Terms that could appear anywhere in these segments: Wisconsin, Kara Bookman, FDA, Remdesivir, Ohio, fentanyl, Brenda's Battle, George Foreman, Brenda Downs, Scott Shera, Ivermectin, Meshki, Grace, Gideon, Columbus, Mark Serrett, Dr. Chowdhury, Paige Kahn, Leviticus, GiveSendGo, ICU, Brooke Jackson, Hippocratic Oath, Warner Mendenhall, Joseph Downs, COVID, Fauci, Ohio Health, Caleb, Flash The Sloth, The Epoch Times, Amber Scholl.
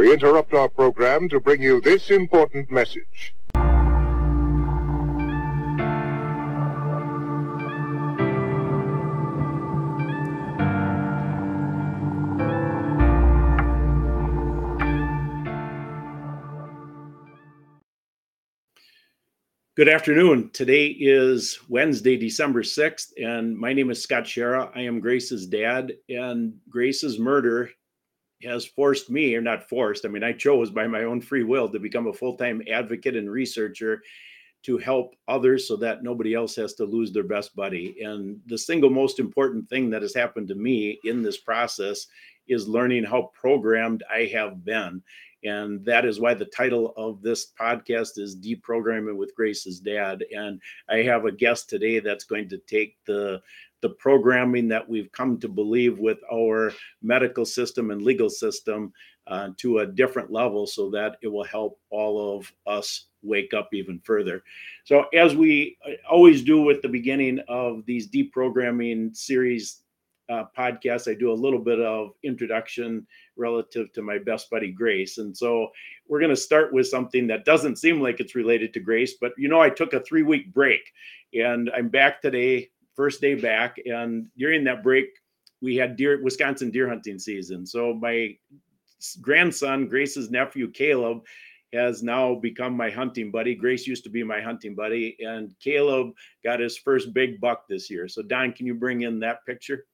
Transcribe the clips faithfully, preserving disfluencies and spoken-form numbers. We interrupt our program to bring you this important message. Good afternoon. Today is Wednesday, December sixth, and my name is Scott Shera. I am Grace's dad, and Grace's murder has forced me, or not forced, I mean, I chose by my own free will to become a full-time advocate and researcher to help others so that nobody else has to lose their best buddy. And the single most important thing that has happened to me in this process is learning how programmed I have been. And that is why the title of this podcast is Deprogramming with Grace's Dad. And I have a guest today that's going to take the, the programming that we've come to believe with our medical system and legal system uh, to a different level so that it will help all of us wake up even further. So as we always do with the beginning of these deprogramming series Uh, podcast, I do a little bit of introduction relative to my best buddy, Grace. And so we're going to start with something that doesn't seem like it's related to Grace, but you know, I took a three week break and I'm back today, first day back. And during that break, we had deer, Wisconsin deer hunting season. So my grandson, Grace's nephew, Caleb, has now become my hunting buddy. Grace used to be my hunting buddy, and Caleb got his first big buck this year. So Don, can you bring in that picture?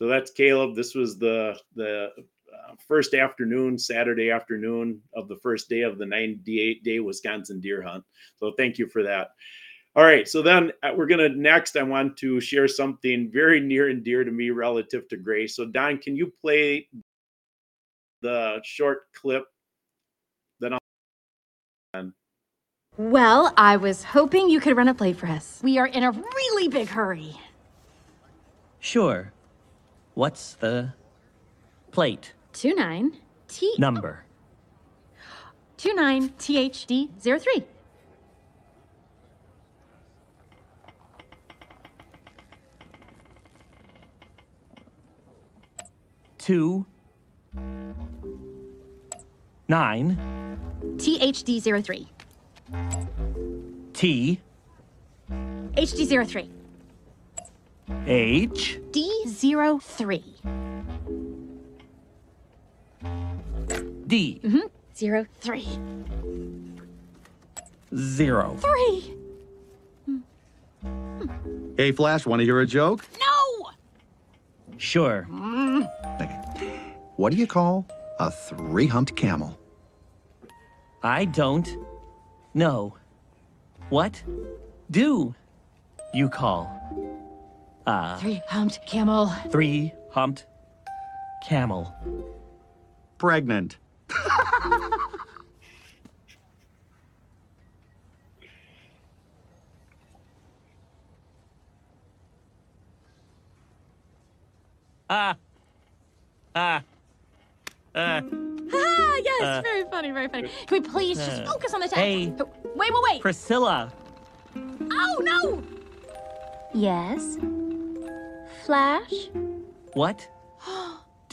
So that's Caleb. This was the the uh, first afternoon, Saturday afternoon of the first day of the ninety-eight day Wisconsin deer hunt. So thank you for that. All right. So then we're going to next, I want to share something very near and dear to me relative to Grace. So Don, can you play the short clip? Then I'll. Well, I was hoping you could run a play for us. We are in a really big hurry. Sure. What's the plate? two nine T number. two nine T H D zero three. two nine T H D zero three. T H D zero three. H D zero three D mm-hmm. zero three zero three. Hey, Flash, want to hear a joke? No. Sure. Mm. What do you call a three-humped camel? I don't know. What do you call? Uh, three-humped camel. Three-humped camel. Pregnant. Ah. Ah. Ah. Yes, uh, very funny, very funny. Can we please uh, just focus on the text? Hey. Wait, wait, wait. Priscilla. Oh, no. Yes. Flash? What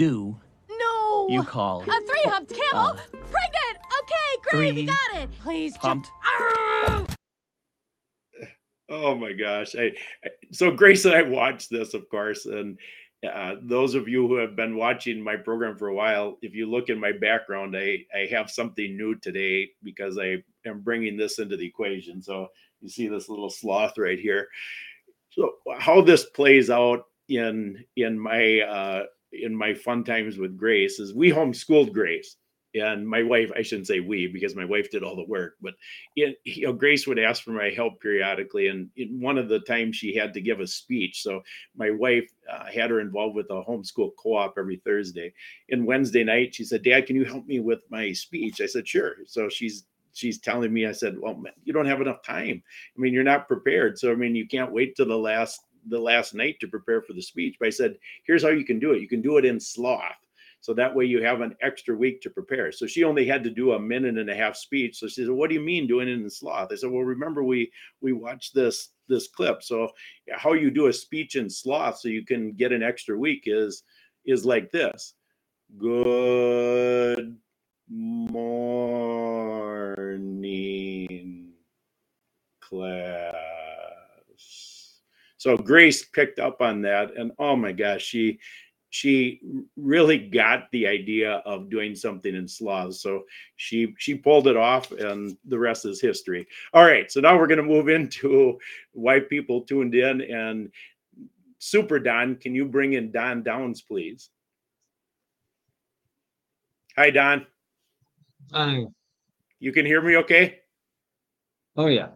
do no. you call? A three-humped camel? Uh, Pregnant! Okay, great, we got it. Please humped. Jump. Oh my gosh. I, I, so Grace and I watched this, of course, and uh, those of you who have been watching my program for a while, if you look in my background, I, I have something new today because I am bringing this into the equation. So you see this little sloth right here. So how this plays out in in my uh, in my fun times with Grace is we homeschooled Grace, and my wife, I shouldn't say we because my wife did all the work, but it, you know, Grace would ask for my help periodically, and in one of the times she had to give a speech, so my wife uh, had her involved with a homeschool co-op every Thursday. And Wednesday night she said, "Dad, can you help me with my speech?" I said, "Sure." So she's She's telling me, I said, "Well, man, you don't have enough time. I mean, you're not prepared. So, I mean, you can't wait till the last the last night to prepare for the speech." But I said, "Here's how you can do it. You can do it in sloth. So that way you have an extra week to prepare." So she only had to do a minute and a half speech. So she said, "What do you mean doing it in sloth?" I said, "Well, remember, we we watched this this clip. So how you do a speech in sloth so you can get an extra week is is like this. Good class. So Grace picked up on that, and oh my gosh, she she really got the idea of doing something in Slav. So she she pulled it off, and the rest is history. All right, so now we're going to move into why people tuned in. And Super Don, can you bring in Don Downs, please? Hi, Don. Hi. You can hear me okay? Oh, yeah.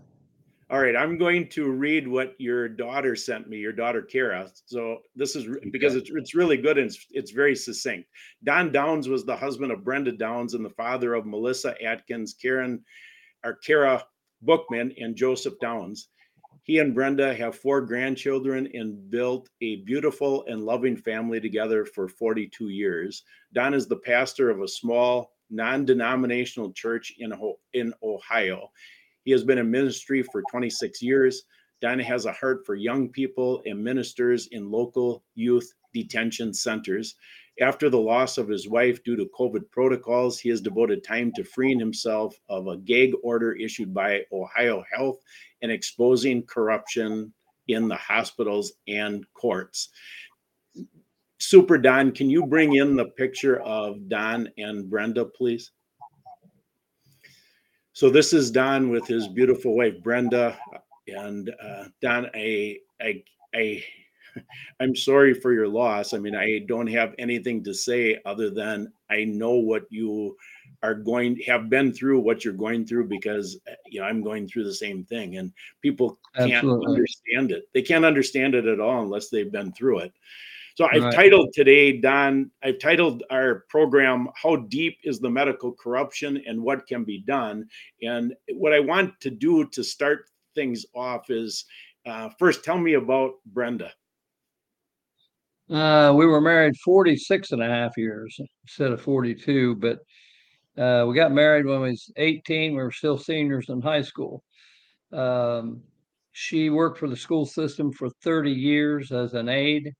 All right. I'm going to read what your daughter sent me, your daughter, Kara. So this is because it's, it's really good and it's, it's very succinct. Don Downs was the husband of Brenda Downs and the father of Melissa Atkins, Karen, or Kara Bookman, and Joseph Downs. He and Brenda have four grandchildren and built a beautiful and loving family together for forty-two years. Don is the pastor of a small non-denominational church in, in Ohio. He has been in ministry for twenty-six years. Don has a heart for young people and ministers in local youth detention centers. After the loss of his wife due to COVID protocols, he has devoted time to freeing himself of a gag order issued by Ohio Health and exposing corruption in the hospitals and courts. Super Don, can you bring in the picture of Don and Brenda, please? So this is Don with his beautiful wife, Brenda. And uh, Don, I, I, I, I'm sorry for your loss. I mean, I don't have anything to say other than I know what you are going, have been through, what you're going through, because, you know, I'm going through the same thing, and people can't Absolutely. understand it. They can't understand it at all unless they've been through it. So I've right. titled today, Don, I've titled our program, How Deep is the Medical Corruption and What Can Be Done? And what I want to do to start things off is, uh, first, tell me about Brenda. Uh, we were married forty-six and a half years instead of forty-two, but uh, we got married when we was eighteen. We were still seniors in high school. Um, she worked for the school system for thirty years as an aide.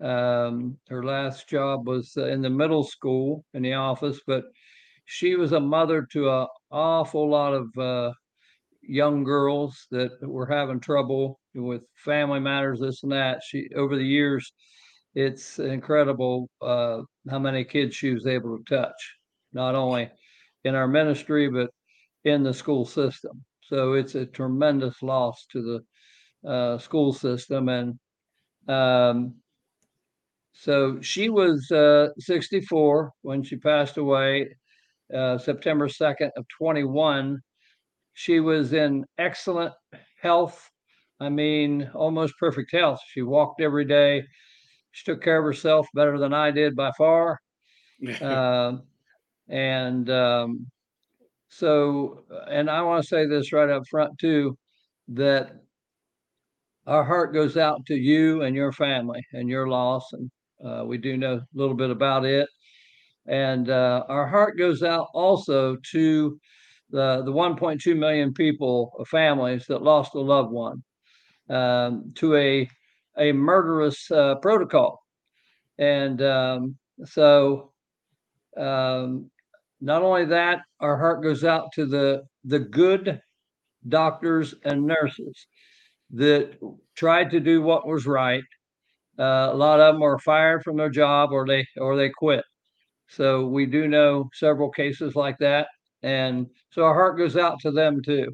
Um, her last job was in the middle school in the office, but she was a mother to an awful lot of uh, young girls that were having trouble with family matters, this and that. She, over the years, it's incredible uh, how many kids she was able to touch, not only in our ministry, but in the school system. So it's a tremendous loss to the uh, school system. And, um, So she was uh, sixty-four when she passed away, uh, September second of twenty-one. She was in excellent health. I mean, almost perfect health. She walked every day. She took care of herself better than I did by far. uh, and um, so, and I want to say this right up front too, that our heart goes out to you and your family and your loss. And Uh, we do know a little bit about it. And uh, our heart goes out also to the, the one point two million people, families that lost a loved one um, to a a murderous uh, protocol. And um, so um, not only that, our heart goes out to the the good doctors and nurses that tried to do what was right. Uh, a lot of them were fired from their job, or they or they quit. So we do know several cases like that, and so our heart goes out to them too.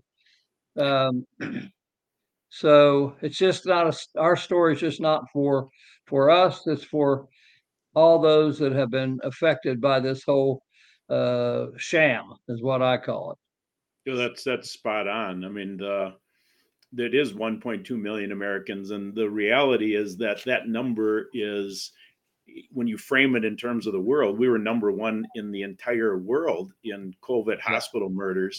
Um, so it's just not a, our story is just not for for us. It's for all those that have been affected by this whole uh, sham, is what I call it. Yeah, that's that's spot on. I mean, the. That is one point two million Americans. And the reality is that that number is, when you frame it in terms of the world, we were number one in the entire world in COVID yeah. hospital murders,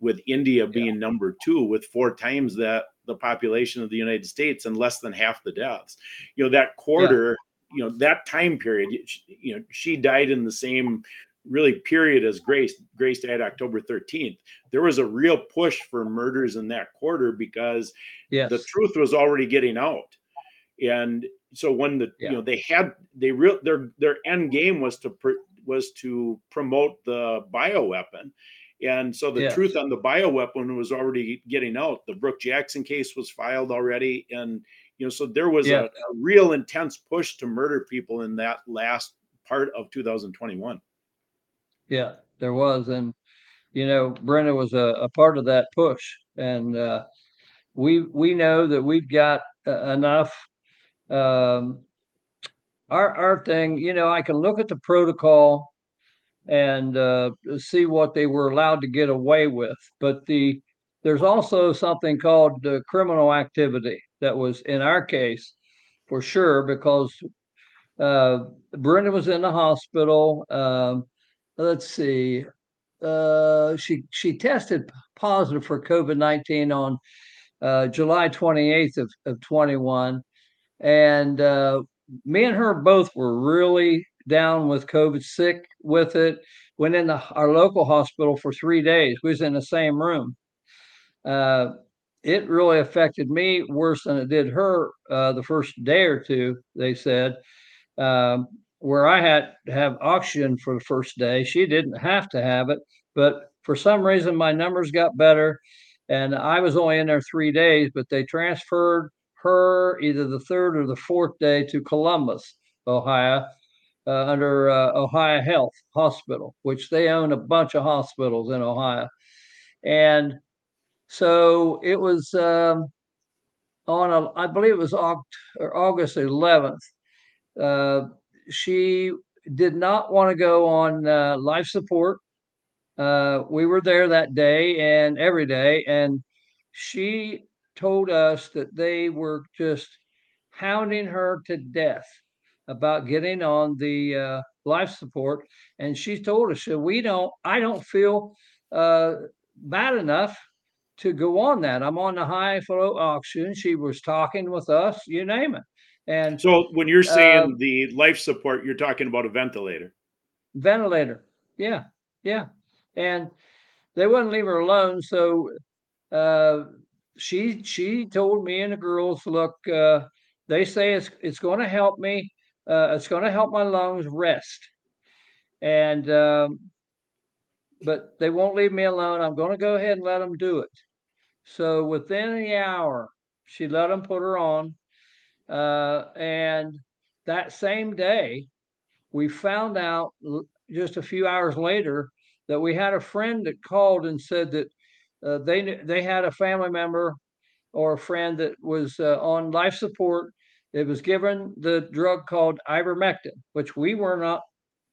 with India being yeah. number two, with four times that the population of the United States and less than half the deaths. You know, that quarter, yeah. you know, that time period, you know, she died in the same really period as Grace. Grace died October thirteenth. There was a real push for murders in that quarter because yes. the truth was already getting out. And so when the, yeah. you know, they had, they real, their, their end game was to, pr- was to promote the bioweapon. And so the yeah. truth on the bioweapon was already getting out. The Brooke Jackson case was filed already. And, you know, so there was yeah. a, a real intense push to murder people in that last part of two thousand twenty-one. Yeah, there was. And, you know, Brenda was a, a part of that push. And uh, we we know that we've got uh, enough. Um, our, our thing, you know, I can look at the protocol and uh, see what they were allowed to get away with. But the there's also something called uh, criminal activity that was in our case for sure, because uh, Brenda was in the hospital. Um, let's see, uh, she she tested positive for COVID nineteen on uh, July twenty-eighth of, of twenty-one. And uh, me and her both were really down with COVID, sick with it. Went in the, our local hospital for three days. We was in the same room. Uh, it really affected me worse than it did her uh, the first day or two, they said, um, where I had to have oxygen for the first day. She didn't have to have it, but for some reason my numbers got better, and I was only in there three days, but they transferred her either the third or the fourth day to Columbus, Ohio, Uh, under uh, Ohio Health Hospital, which they own a bunch of hospitals in Ohio. And so it was um, on, a, I believe it was August eleventh. Uh, she did not want to go on uh, life support. Uh, we were there that day and every day. And she told us that they were just hounding her to death about getting on the uh, life support. And she told us, so we don't, I don't feel uh, bad enough to go on that. I'm on the high flow oxygen. She was talking with us, you name it. And so when you're saying uh, the life support, you're talking about a ventilator. Ventilator. Yeah. Yeah. And they wouldn't leave her alone. So uh, she, she told me and the girls, look, uh, they say it's, it's going to help me. Uh, it's going to help my lungs rest, and um, but they won't leave me alone. I'm going to go ahead and let them do it. So within the hour, she let them put her on, uh, and that same day, we found out just a few hours later that we had a friend that called and said that uh, they they had a family member or a friend that was uh, on life support. It was given the drug called Ivermectin, which we were not,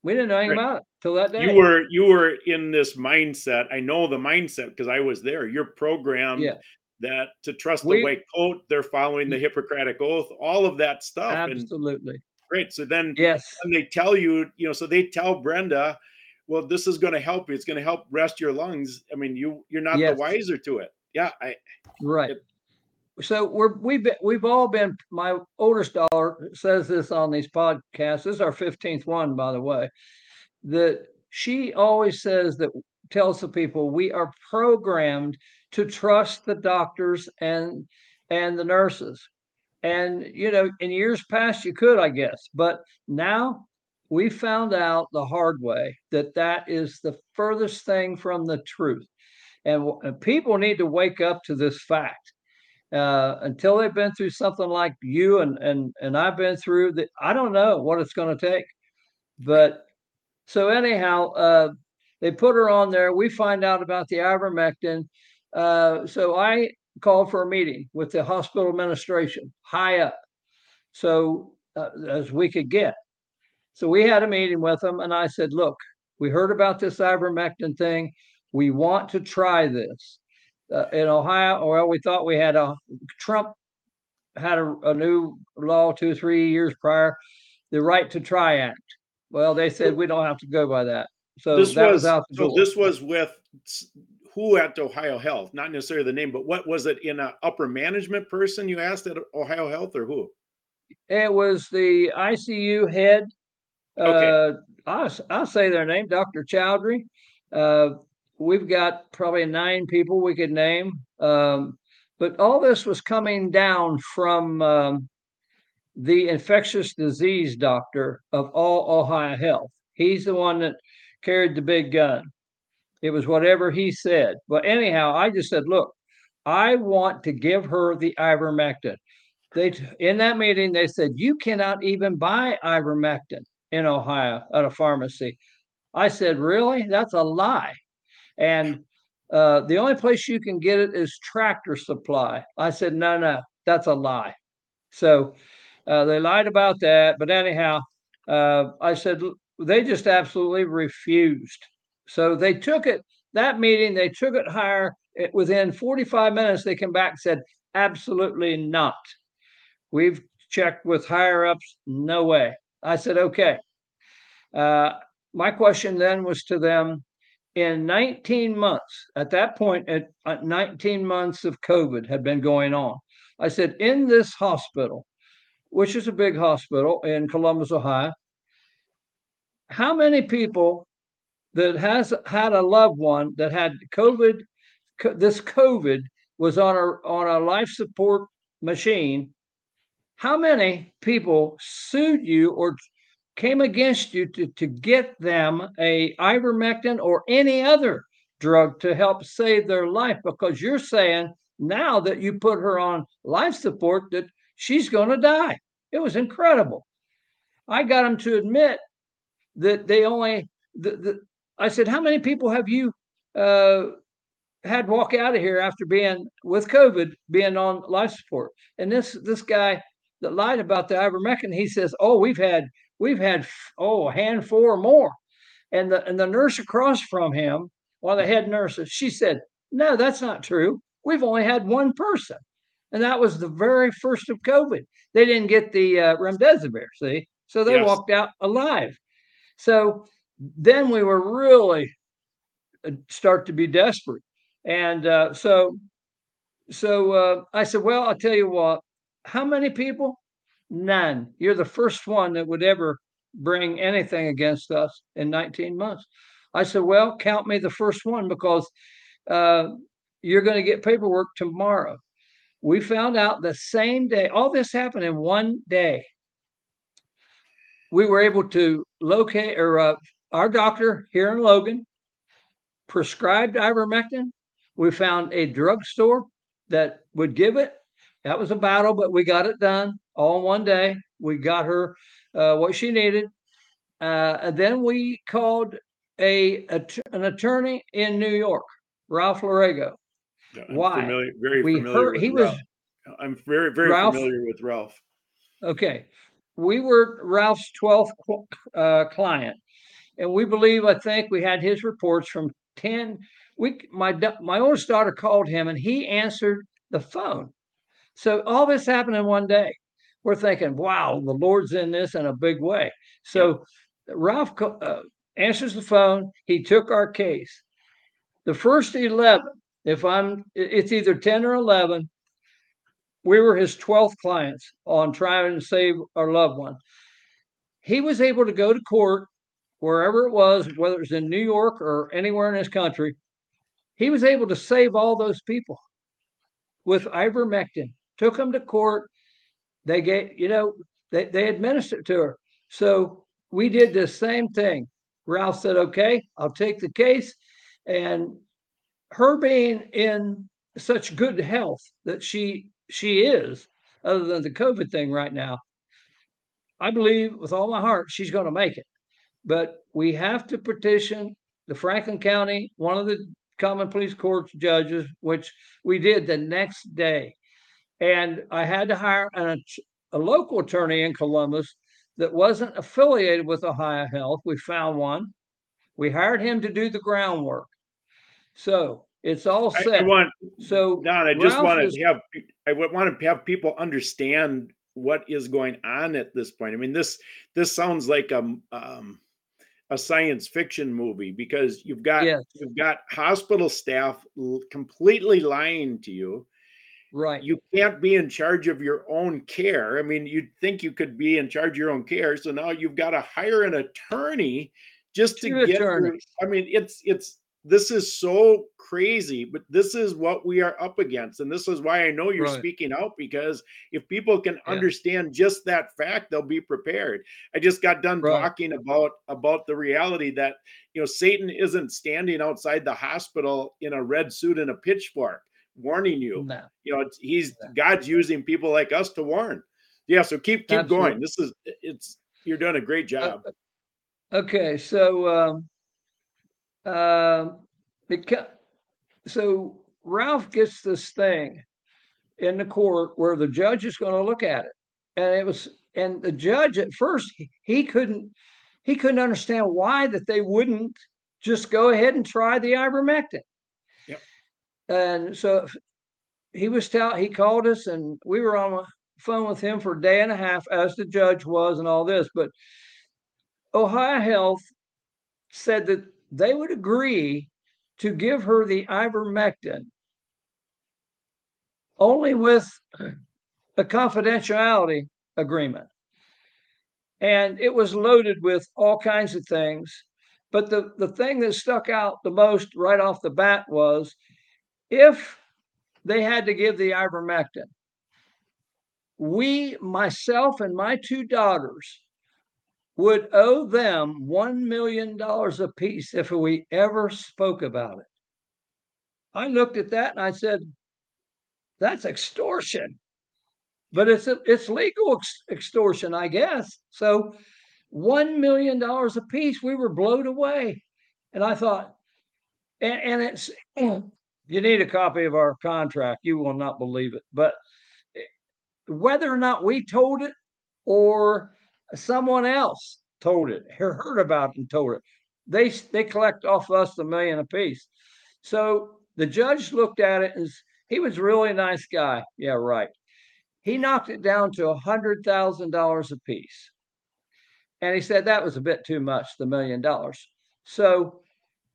we didn't know anything right. about it till that day. You were you were in this mindset. I know the mindset because I was there. You're programmed yeah. that to trust we, the white coat. They're following the Hippocratic Oath, all of that stuff. Absolutely. And, right. So then yes. and they tell you, you know, so they tell Brenda, well, this is going to help you. It's going to help rest your lungs. I mean, you, you're not yes. the wiser to it. Yeah. I, right. It, So we're, we've been, we've all been, my oldest daughter says this on these podcasts, this is our fifteenth one, by the way, that she always says that, tells the people we are programmed to trust the doctors and, and the nurses. And, you know, in years past, you could, I guess, but now we found out the hard way that that is the furthest thing from the truth. And, and people need to wake up to this fact. Uh, until they've been through something like you and and and I've been through, that I don't know what it's going to take. But so anyhow, uh, they put her on there. We find out about the ivermectin. Uh, so I called for a meeting with the hospital administration, high up, so uh, as we could get. So we had a meeting with them, and I said, "Look, we heard about this ivermectin thing. We want to try this." Uh, in Ohio, well, we thought we had a Trump had a, a new law two, three years prior, the Right to Try Act. Well, they said we don't have to go by that. So this that was, was out the so door. This was with who at Ohio Health? Not necessarily the name, but what was it in an upper management person you asked at Ohio Health or who? It was the I C U head. Okay. Uh, I'll, I'll say their name, Doctor Chowdhury. Uh, We've got probably nine people we could name. Um, but all this was coming down from um, the infectious disease doctor of all Ohio Health. He's the one that carried the big gun. It was whatever he said. But anyhow, I just said, look, I want to give her the ivermectin. They, in that meeting, they said, you cannot even buy ivermectin in Ohio at a pharmacy. I said, really? That's a lie. And uh, the only place you can get it is Tractor Supply. I said, no, no, that's a lie. So uh, they lied about that. But anyhow, uh, I said, they just absolutely refused. So they took it, that meeting, they took it higher. It, within forty-five minutes, they came back and said, absolutely not. We've checked with higher ups. No way. I said, okay. Uh, my question then was to them, in nineteen months, at that point, at, at nineteen months of COVID had been going on. I said, in this hospital, which is a big hospital in Columbus, Ohio, how many people that has had a loved one that had COVID, co- this COVID was on a, on a life support machine, how many people sued you or came against you to, to get them a ivermectin or any other drug to help save their life? Because you're saying now that you put her on life support that she's going to die. It was incredible. I got them to admit that they only, the, the, I said, how many people have you uh, had walk out of here after being with COVID, being on life support? And this this guy that lied about the ivermectin, he says, oh, we've had, we've had, oh, a handful or more. And the and the nurse across from him, one of the head nurses, she said, no, that's not true. We've only had one person. And that was the very first of COVID. They didn't get the uh, Remdesivir, see? So they yes. walked out alive. So then we were really start to be desperate. And uh, so, so uh, I said, well, I'll tell you what. How many people? None. You're the first one that would ever bring anything against us in nineteen months. I said, well, count me the first one because uh, you're going to get paperwork tomorrow. We found out the same day. All this happened in one day. We were able to locate, or uh, our doctor here in Logan prescribed ivermectin. We found a drugstore that would give it. That was a battle, but we got it done all in one day. We got her uh, what she needed. Uh, and then we called a, a an attorney in New York, Ralph Lorigo. I'm Why? Familiar, very we familiar heard, with he Ralph. Was, I'm very, very Ralph, familiar with Ralph. Okay. We were Ralph's twelfth uh, client. And we believe, I think we had his reports from ten. We, my, my oldest daughter called him and he answered the phone. So all this happened in one day. We're thinking, wow, the Lord's in this in a big way. So yeah. Ralph uh, answers the phone. He took our case. The first eleven, if I'm, it's either ten or eleven. We were his twelfth clients on trying to save our loved one. He was able to go to court wherever it was, whether it was in New York or anywhere in this country. He was able to save all those people with ivermectin. Took them to court. They gave, you know, they, they administered to her. So we did the same thing. Ralph said, okay, I'll take the case. And her being in such good health that she she is, other than the COVID thing right now, I believe with all my heart, she's going to make it. But we have to petition the Franklin County, one of the common police court judges, which we did the next day. And I had to hire an, a local attorney in Columbus that wasn't affiliated with Ohio Health. We found one. We hired him to do the groundwork. So it's all set. I want, so Don, I just want to have I want to have people understand what is going on at this point. I mean, this this sounds like a um, a science fiction movie because you've got yes. you've got hospital staff completely lying to you. Right. You can't be in charge of your own care. I mean, you'd think you could be in charge of your own care. So now you've got to hire an attorney just Two to get attorneys. Your, I mean, it's it's this is so crazy, but this is what we are up against. And this is why I know you're right. speaking out, because if people can yeah. understand just that fact, they'll be prepared. I just got done right. talking about, about the reality that, you know, Satan isn't standing outside the hospital in a red suit and a pitchfork warning you, no. you know, he's no. God's using people like us to warn. Yeah. So keep, keep Absolutely. going. This is, it's, you're doing a great job. Okay. So, um, Uh, because so Ralph gets this thing in the court where the judge is going to look at it, and it was, and the judge at first he, he couldn't he couldn't understand why that they wouldn't just go ahead and try the ivermectin. Yep. And so he was tell he called us, and we were on the phone with him for a day and a half, as the judge was, and all this. But Ohio Health said that they would agree to give her the ivermectin only with a confidentiality agreement. And it was loaded with all kinds of things. But the, the thing that stuck out the most right off the bat was, if they had to give the ivermectin, we, myself and my two daughters, would owe them one million dollars apiece if we ever spoke about it. I looked at that and I said, that's extortion, but it's a, it's legal ex- extortion, I guess. So one million dollars apiece, we were blown away. And I thought, and, and it's, you need a copy of our contract. You will not believe it. But whether or not we told it, or someone else told it, heard about it and told it, They they collect off us the million apiece. So the judge looked at it, and he was a really nice guy. Yeah, right. He knocked it down to one hundred thousand dollars apiece. And he said that was a bit too much, the million dollars. So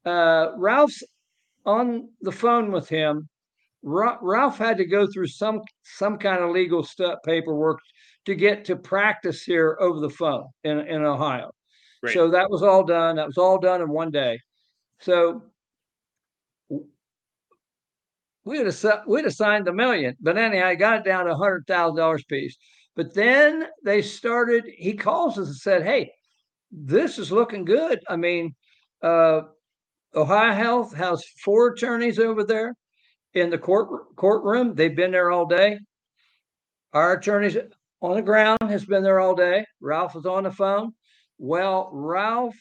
uh, Ralph's on the phone with him. Ra- Ralph had to go through some some kind of legal stuff, paperwork, to get to practice here over the phone in, in Ohio. Right. So that was all done. That was all done in one day. So we'd have, we'd have signed the million, but anyhow, I got it down to a hundred thousand dollars piece. But then they started, he calls us and said, hey, this is looking good. I mean, uh, Ohio Health has four attorneys over there in the court courtroom. They've been there all day. Our attorneys on the ground has been there all day. Ralph was on the phone. Well, Ralph,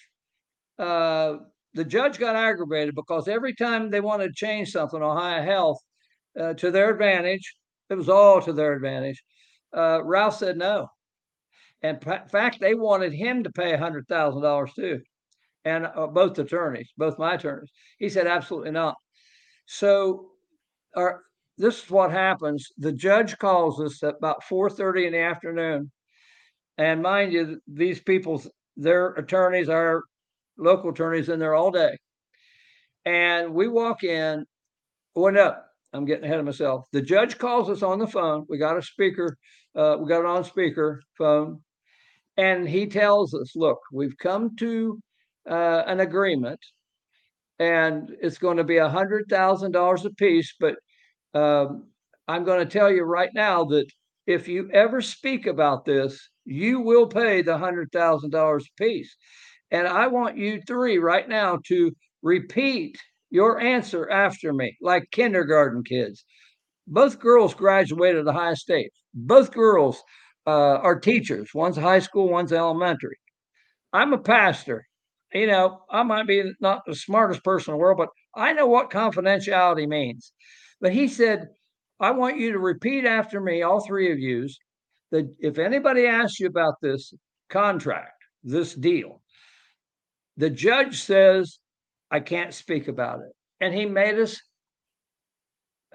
uh, the judge got aggravated because every time they wanted to change something, Ohio Health, uh, to their advantage, it was all to their advantage. Uh, Ralph said no. And in p- fact, they wanted him to pay one hundred thousand dollars too. And uh, both attorneys, both my attorneys. He said, absolutely not. So our This is what happens. The judge calls us at about four thirty in the afternoon. And mind you, these people, their attorneys, our local attorneys in there all day. And we walk in. Oh, no, I'm getting ahead of myself. The judge calls us on the phone. We got a speaker. Uh, we got it on speaker phone. And he tells us, look, we've come to uh, an agreement. And it's going to be one hundred thousand dollars a piece, but Um, I'm going to tell you right now that if you ever speak about this, you will pay the one hundred thousand dollars apiece. And I want you three right now to repeat your answer after me, like kindergarten kids. Both girls graduated Ohio State. Both girls uh, are teachers. One's high school, one's elementary. I'm a pastor. You know, I might be not the smartest person in the world, but I know what confidentiality means. But he said, I want you to repeat after me, all three of you, that if anybody asks you about this contract, this deal, the judge says, I can't speak about it. And he made us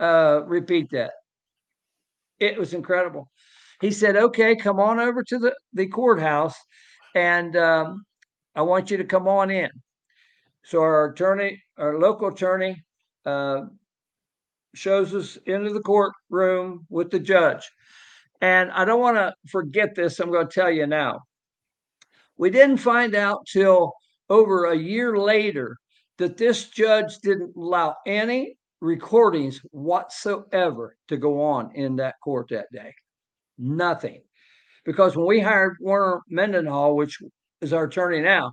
uh, repeat that. It was incredible. He said, okay, come on over to the, the courthouse, and um, I want you to come on in. So our attorney, our local attorney, uh, shows us into the courtroom with the judge. And I don't want to forget this. I'm going to tell you now. We didn't find out till over a year later that this judge didn't allow any recordings whatsoever to go on in that court that day. Nothing. Because when we hired Warner Mendenhall, which is our attorney now,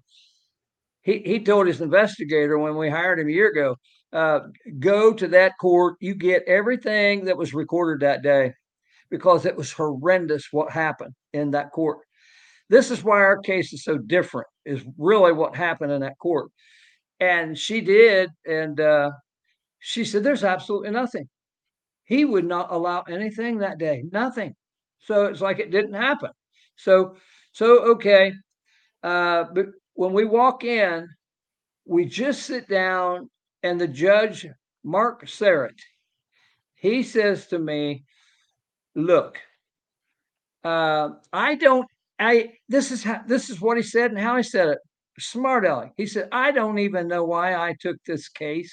he, he told his investigator when we hired him a year ago, uh, go to that court. You get everything that was recorded that day, because it was horrendous what happened in that court. This is why our case is so different, is really what happened in that court. And she did. And uh, she said, there's absolutely nothing. He would not allow anything that day. Nothing. So it's like it didn't happen. So, so okay. Uh, but when we walk in, we just sit down, and the judge, Mark Serrett, he says to me, look, uh, I don't, I, this is how, this is what he said and how he said it. Smart aleck. He said, I don't even know why I took this case.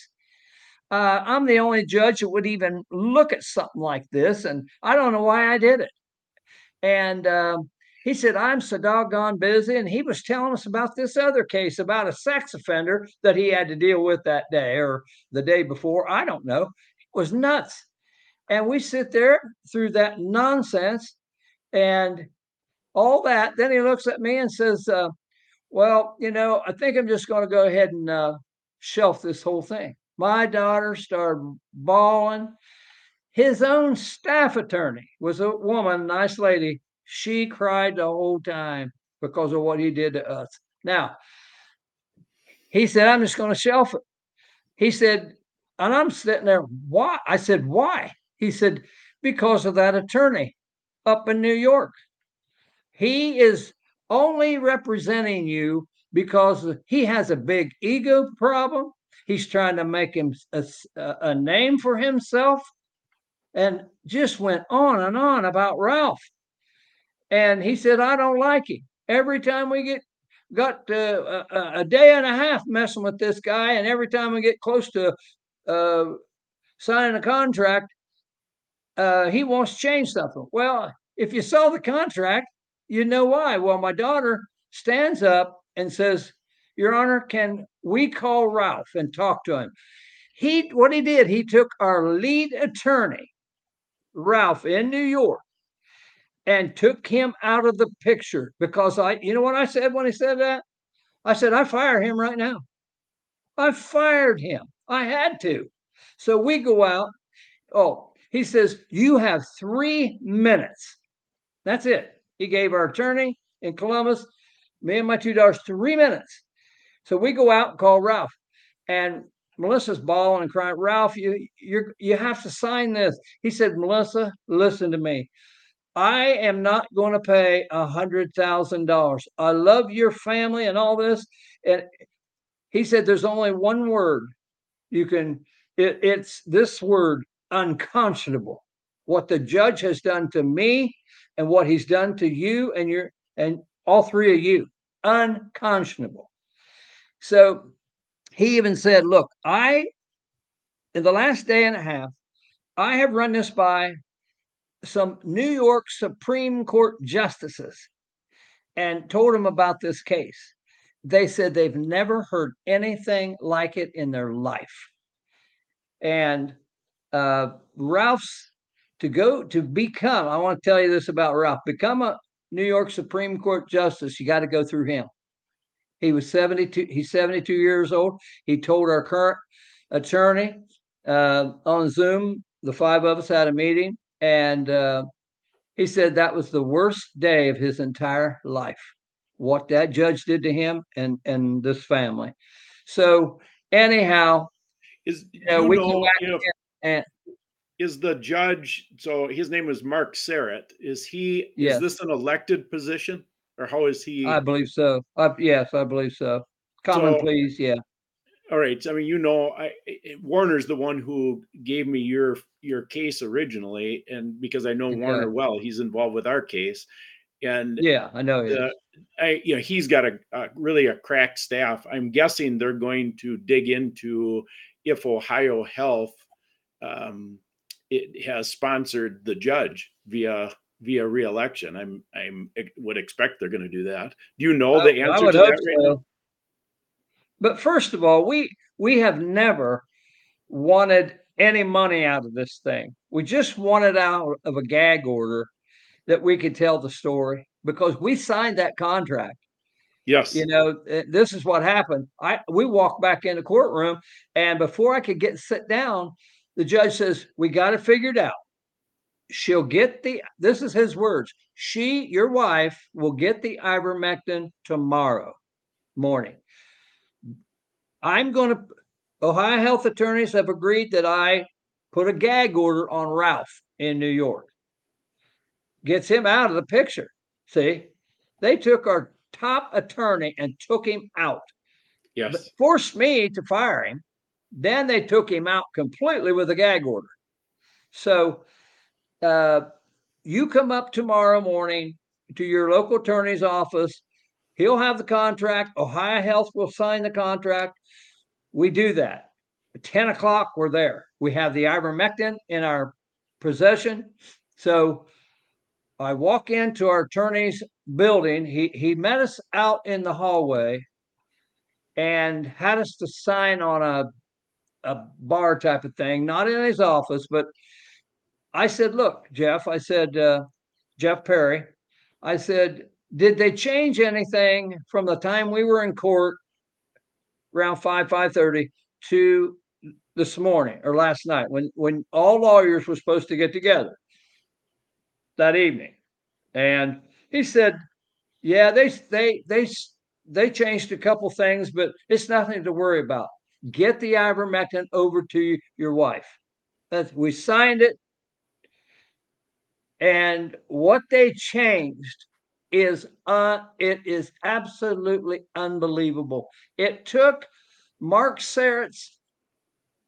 Uh, I'm the only judge that would even look at something like this, and I don't know why I did it. And um, he said, I'm so doggone busy. And he was telling us about this other case about a sex offender that he had to deal with that day or the day before. I don't know. It was nuts. And we sit there through that nonsense and all that. Then he looks at me and says, uh, well, you know, I think I'm just going to go ahead and uh, shelf this whole thing. My daughter started bawling. His own staff attorney was a woman, nice lady. She cried the whole time because of what he did to us. Now, he said, I'm just going to shelf it. He said, and I'm sitting there, why? I said, why? He said, because of that attorney up in New York. He is only representing you because he has a big ego problem. He's trying to make him a, a name for himself. And just went on and on about Ralph. And he said, I don't like him. Every time we get got to a, a day and a half messing with this guy, and every time we get close to uh, signing a contract, uh, he wants to change something. Well, if you saw the contract, you know why. Well, my daughter stands up and says, Your Honor, can we call Ralph and talk to him? He, what he did, he took our lead attorney, Ralph in New York, and took him out of the picture because I, you know what I said when he said that? I said, I fire him right now. I fired him. I had to. So we go out. Oh, he says, you have three minutes. That's it. He gave our attorney in Columbus, me and my two daughters, three minutes. So we go out and call Ralph, and Melissa's bawling and crying, Ralph, you you you have to sign this. He said, Melissa, listen to me. I am not going to pay one hundred thousand dollars. I love your family and all this. And he said, there's only one word you can, it, it's this word, unconscionable. What the judge has done to me and what he's done to you and your, and all three of you, unconscionable. So he even said, look, I, in the last day and a half, I have run this by some New York Supreme Court justices and told them about this case. They said they've never heard anything like it in their life. And uh, Ralph's to go to become, I want to tell you this about Ralph, become a New York Supreme Court justice, you got to go through him. He was seventy-two. He's seventy-two years old. He told our current attorney uh, on Zoom, the five of us had a meeting, and uh, he said that was the worst day of his entire life, what that judge did to him and, and this family. So anyhow, is you know, we know, can you know, and, is the judge, so his name is Mark Serrett. Is he, yes. Is this an elected position? Or how is he? I believe so. Uh, yes, I believe so. Common, so, please. Yeah. All right. I mean, you know, I, Warner's the one who gave me your your case originally, and because I know okay. Warner well, he's involved with our case. And yeah, I know. The, I you know he's got a, a really a cracked staff. I'm guessing they're going to dig into if Ohio Health um, it has sponsored the judge via. via re-election. I'm, I'm I would expect they're going to do that. Do you know the I, answer I would to hope that? Right so. Now? But first of all, we, We have never wanted any money out of this thing. We just wanted out of a gag order that we could tell the story because we signed that contract. Yes. You know, this is what happened. I we walked back in the courtroom, and before I could get sit down, the judge says, "We got it figured out. She'll get the," this is his words, "she, your wife, will get the ivermectin tomorrow morning. I'm going to, Ohio Health attorneys have agreed that I put a gag order on Ralph in New York." Gets him out of the picture. See, they took our top attorney and took him out. Yes. But forced me to fire him. Then they took him out completely with a gag order. So uh, you come up tomorrow morning to your local attorney's office. He'll have the contract. Ohio Health will sign the contract. We do that. At ten o'clock, we're there. We have the ivermectin in our possession. So I walk into our attorney's building. He he met us out in the hallway and had us to sign on a, a bar type of thing, not in his office. But I said, "Look, Jeff," I said, uh, Jeff Perry, I said, "did they change anything from the time we were in court around five, five thirty to this morning or last night when, when all lawyers were supposed to get together that evening?" And he said, "Yeah, they, they, they, they changed a couple things, but it's nothing to worry about. Get the ivermectin over to your wife." That's, we signed it. And what they changed is uh it is absolutely unbelievable. It took Mark Serrett's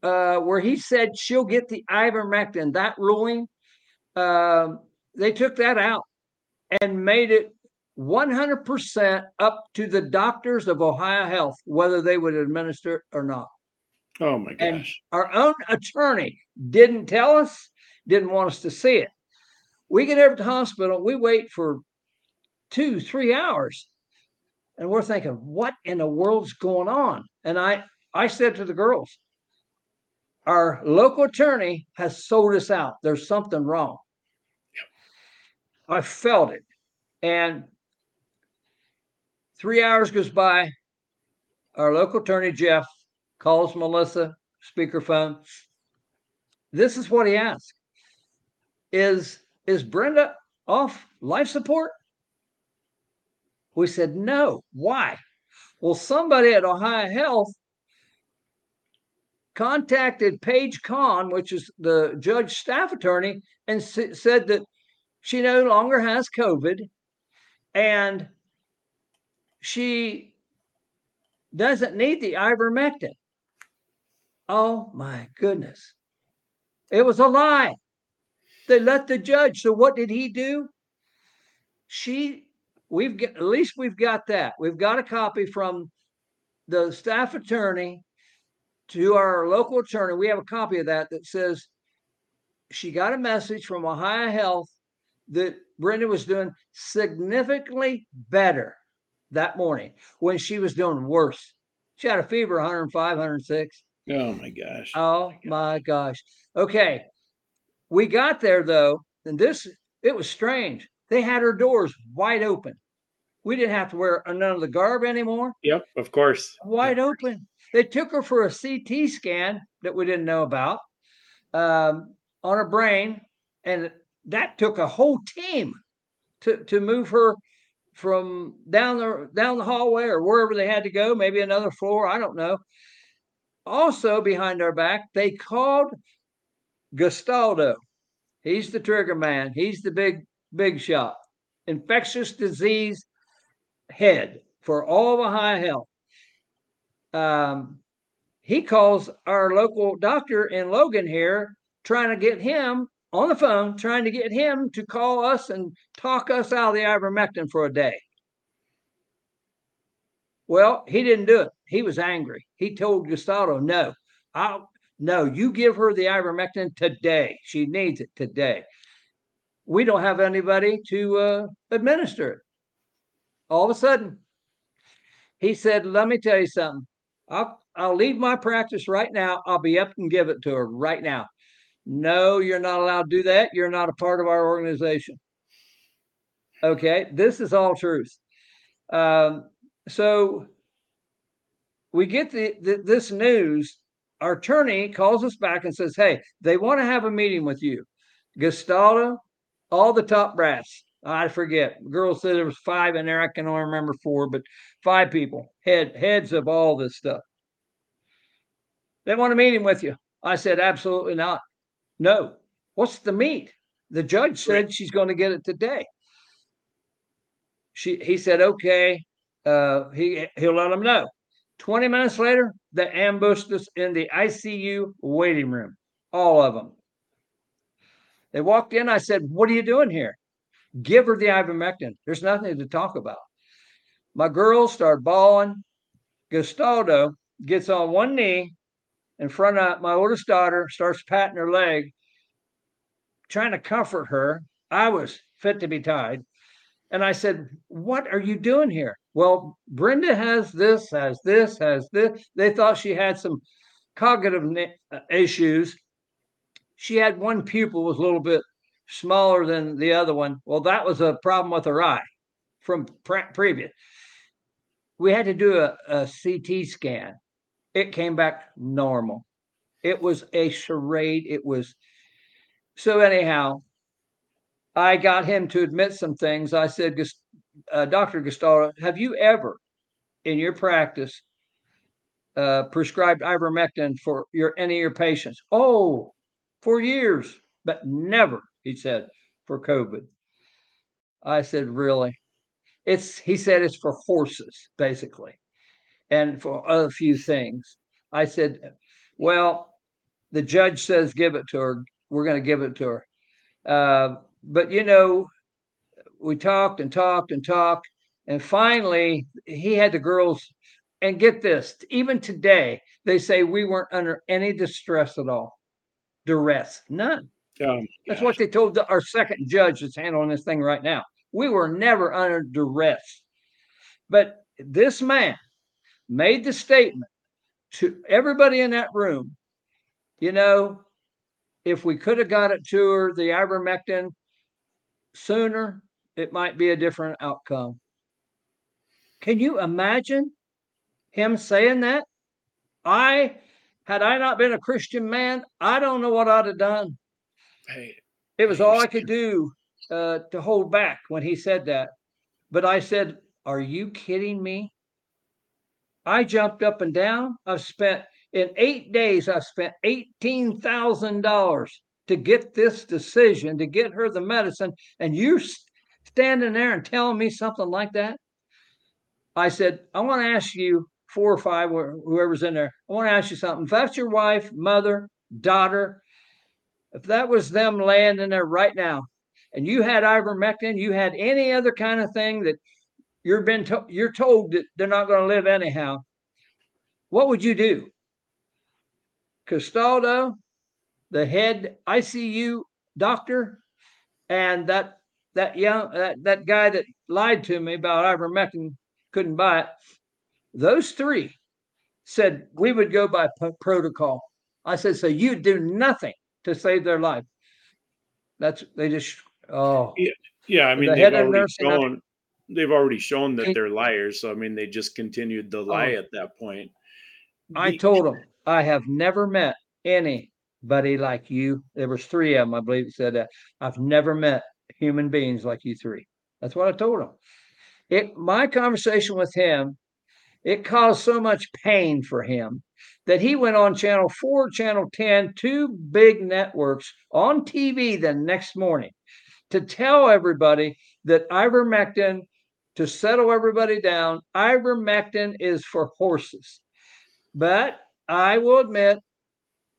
uh where he said she'll get the ivermectin, that ruling, um they took that out and made it one hundred percent up to the doctors of Ohio Health whether they would administer it or not. Oh my gosh. And our own attorney didn't tell us, didn't want us to see it. We get over to the hospital, we wait for two, three hours. And we're thinking, what in the world's going on? And I, I said to the girls, our local attorney has sold us out. There's something wrong. Yep. I felt it. And three hours goes by. Our local attorney, Jeff, calls Melissa, speakerphone. This is what he asked. Is, is Brenda off life support? We said, "No." Why? Well, somebody at Ohio Health contacted Paige Kahn, which is the judge's staff attorney, and s- said that she no longer has COVID and she doesn't need the ivermectin. Oh, my goodness. It was a lie. They let the judge. So what did he do? She... We've got, at least we've got that. We've got a copy from the staff attorney to our local attorney. We have a copy of that that says she got a message from Ohio Health that Brenda was doing significantly better that morning when she was doing worse. She had a fever one oh five, one oh six. Oh, my gosh. Oh, my gosh. Okay. We got there, though, and this, it was strange. They had her doors wide open. We didn't have to wear none of the garb anymore. Yep, of course. Wide yep. open. They took her for a C T scan that we didn't know about um, on her brain. And that took a whole team to, to move her from down the, down the hallway or wherever they had to go, maybe another floor. I don't know. Also behind our back, they called Gastaldo. He's the trigger man. He's the big... Big shot, infectious disease head for all of Ohio Health. Um, he calls our local doctor in Logan here, trying to get him on the phone, trying to get him to call us and talk us out of the ivermectin for a day. Well, he didn't do it. He was angry. He told Gastaldo, "No, I'll, no, you give her the ivermectin today. She needs it today. We don't have anybody to uh, administer it." All of a sudden, he said, "Let me tell you something. I'll, I'll leave my practice right now. I'll be up and give it to her right now. No, you're not allowed to do that. You're not a part of our organization. Okay, this is all truth. Um, so we get the, the this news. Our attorney calls us back and says, hey, they want to have a meeting with you. Gastaldo, all the top brass. I forget. The girl said there was five in there. I can only remember four, but five people, head heads of all this stuff. They want a meeting with you. I said, absolutely not. No. What's the meet? The judge said she's going to get it today. She, he said, okay, uh, he, he'll let them know. twenty minutes later, they ambushed us in the I C U waiting room, all of them. They walked in. I said, what are you doing here? Give her the ivermectin. There's nothing to talk about. My girls start bawling. Gastaldo gets on one knee in front of my oldest daughter, starts patting her leg, trying to comfort her. I was fit to be tied. And I said, what are you doing here? Well, Brenda has this, has this, has this. They thought she had some cognitive issues. She had one pupil was a little bit smaller than the other one. Well, that was a problem with her eye from pre- previous. We had to do a, a C T scan. It came back normal. It was a charade. It was. So anyhow, I got him to admit some things. I said, uh, Doctor Gastaldo, have you ever in your practice uh, prescribed ivermectin for your any of your patients? Oh, for years, but never, he said, for COVID. I said, really? It's, he said, it's for horses, basically, and for a few things. I said, well, the judge says give it to her. We're going to give it to her. Uh, But, you know, we talked and talked and talked. And finally, he had the girls. And get this, even today, they say we weren't under any distress at all. Duress, none. Um, that's gosh. What they told the, our second judge that's handling this thing right now. We were never under duress. But this man made the statement to everybody in that room, you know, if we could have got it to her, the ivermectin, sooner, it might be a different outcome. Can you imagine him saying that? I, had I not been a Christian man, I don't know what I'd have done. Hey, it was all I could do uh, to hold back when he said that. But I said, are you kidding me? I jumped up and down. I've spent, in eight days, I spent eighteen thousand dollars to get this decision, to get her the medicine, and you're standing there and telling me something like that? I said, I want to ask you, four or five, whoever's in there, I want to ask you something. If that's your wife, mother, daughter, if that was them laying in there right now, and you had ivermectin, you had any other kind of thing that you're, been to- you're told that they're not going to live anyhow, what would you do? Gastaldo, the head I C U doctor, and that that young that, that guy that lied to me about ivermectin, couldn't buy it. Those three said we would go by p- protocol. I said, so you do nothing to save their life. That's they just oh yeah, yeah I mean the they've already shown they've already shown that they're liars. So I mean they just continued the lie oh. at that point. I the, told them I have never met any. Buddy, like you, there was three of them, I believe he said that. I've never met human beings like you three. That's what I told him. It, my conversation with him, it caused so much pain for him that he went on Channel four, Channel ten, two big networks on T V the next morning to tell everybody that ivermectin, to settle everybody down, ivermectin is for horses. But I will admit,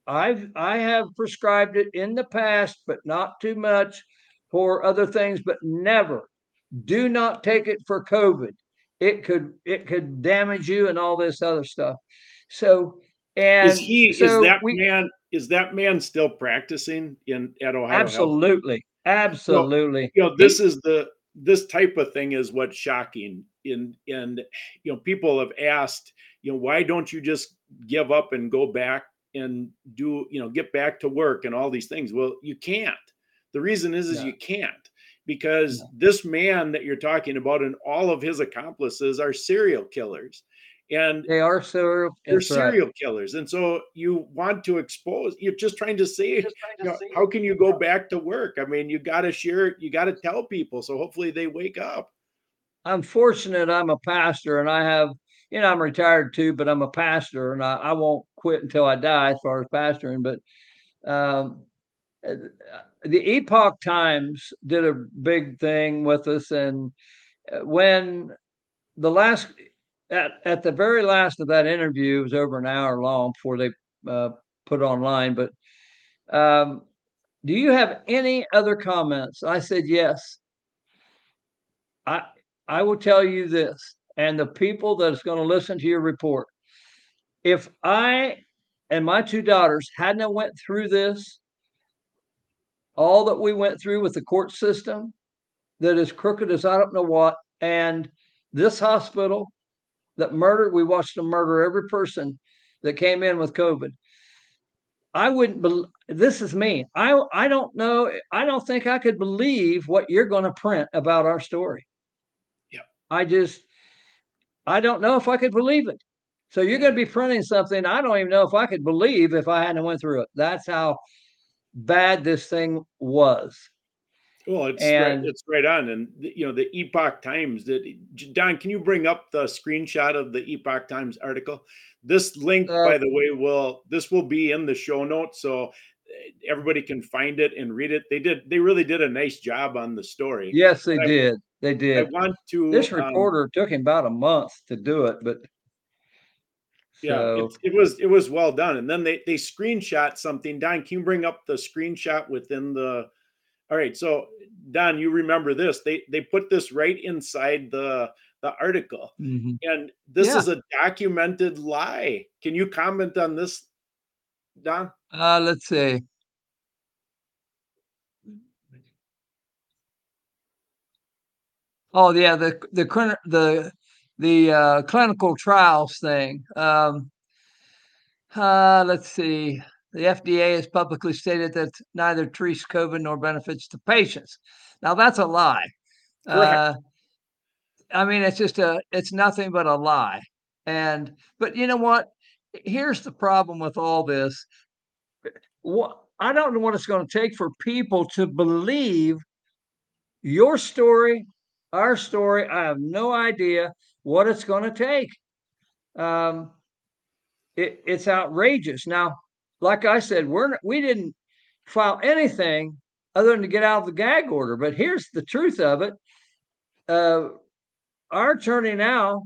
I've I have prescribed it in the past, but not too much for other things, but never. Do not take it for COVID. It could it could damage you and all this other stuff. So and is he so is that we, man is that man still practicing in at Ohio? Absolutely. Health? Absolutely. You know, you know this he, is the this type of thing is what's shocking in and you know people have asked, you know, why don't you just give up and go back and do, you know, get back to work and all these things? Well, you can't. The reason is, is yeah. you can't, because yeah. this man that you're talking about and all of his accomplices are serial killers. And they are serial, they're serial right. killers. And so you want to expose, you're just trying to say, trying to you know, say how can you go back to work? I mean, you got to share, you got to tell people. So hopefully they wake up. I'm fortunate. I'm a pastor and I have, you know, I'm retired too, but I'm a pastor and I, I won't quit until I die as far as pastoring. But um, the Epoch Times did a big thing with us. And when the last, At, at the very last of that interview, it was over an hour long before they uh, put it online. But um, do you have any other comments? I said, yes. I I will tell you this, and the people that is going to listen to your report. If I and my two daughters hadn't went through this, all that we went through with the court system, that is crooked as I don't know what, and this hospital. That murder, we watched them murder every person that came in with COVID. I wouldn't believe, this is me. I I don't know. I don't think I could believe what you're going to print about our story. Yeah. I just, I don't know if I could believe it. So you're going to be printing something I don't even know if I could believe if I hadn't went through it. That's how bad this thing was. Well, it's and, right, it's right on. And, you know, the Epoch Times, did, Don, can you bring up the screenshot of the Epoch Times article? This link, uh, by the way, will this will be in the show notes so everybody can find it and read it. They did. They really did a nice job on the story. Yes, they I, did. They did. I want to. This reporter um, took him about a month to do it, but. Yeah, so. it, it was it was well done. And then they, they screenshot something. Don, can you bring up the screenshot within the. All right. So, Don, you remember this. They they put this right inside the, the article. Mm-hmm. And this yeah. is a documented lie. Can you comment on this, Don? Uh, let's see. Oh, yeah, the the the the uh, clinical trials thing. Um, uh, let's see. The F D A has publicly stated that neither treats COVID nor benefits to patients. Now that's a lie. Uh, I mean, it's just a, it's nothing but a lie. And, but you know what? Here's the problem with all this. What, I don't know what it's going to take for people to believe your story, our story. I have no idea what it's going to take. Um, it, it's outrageous. Now, like I said, we're we didn't file anything other than to get out of the gag order. But here's the truth of it: uh, our attorney now,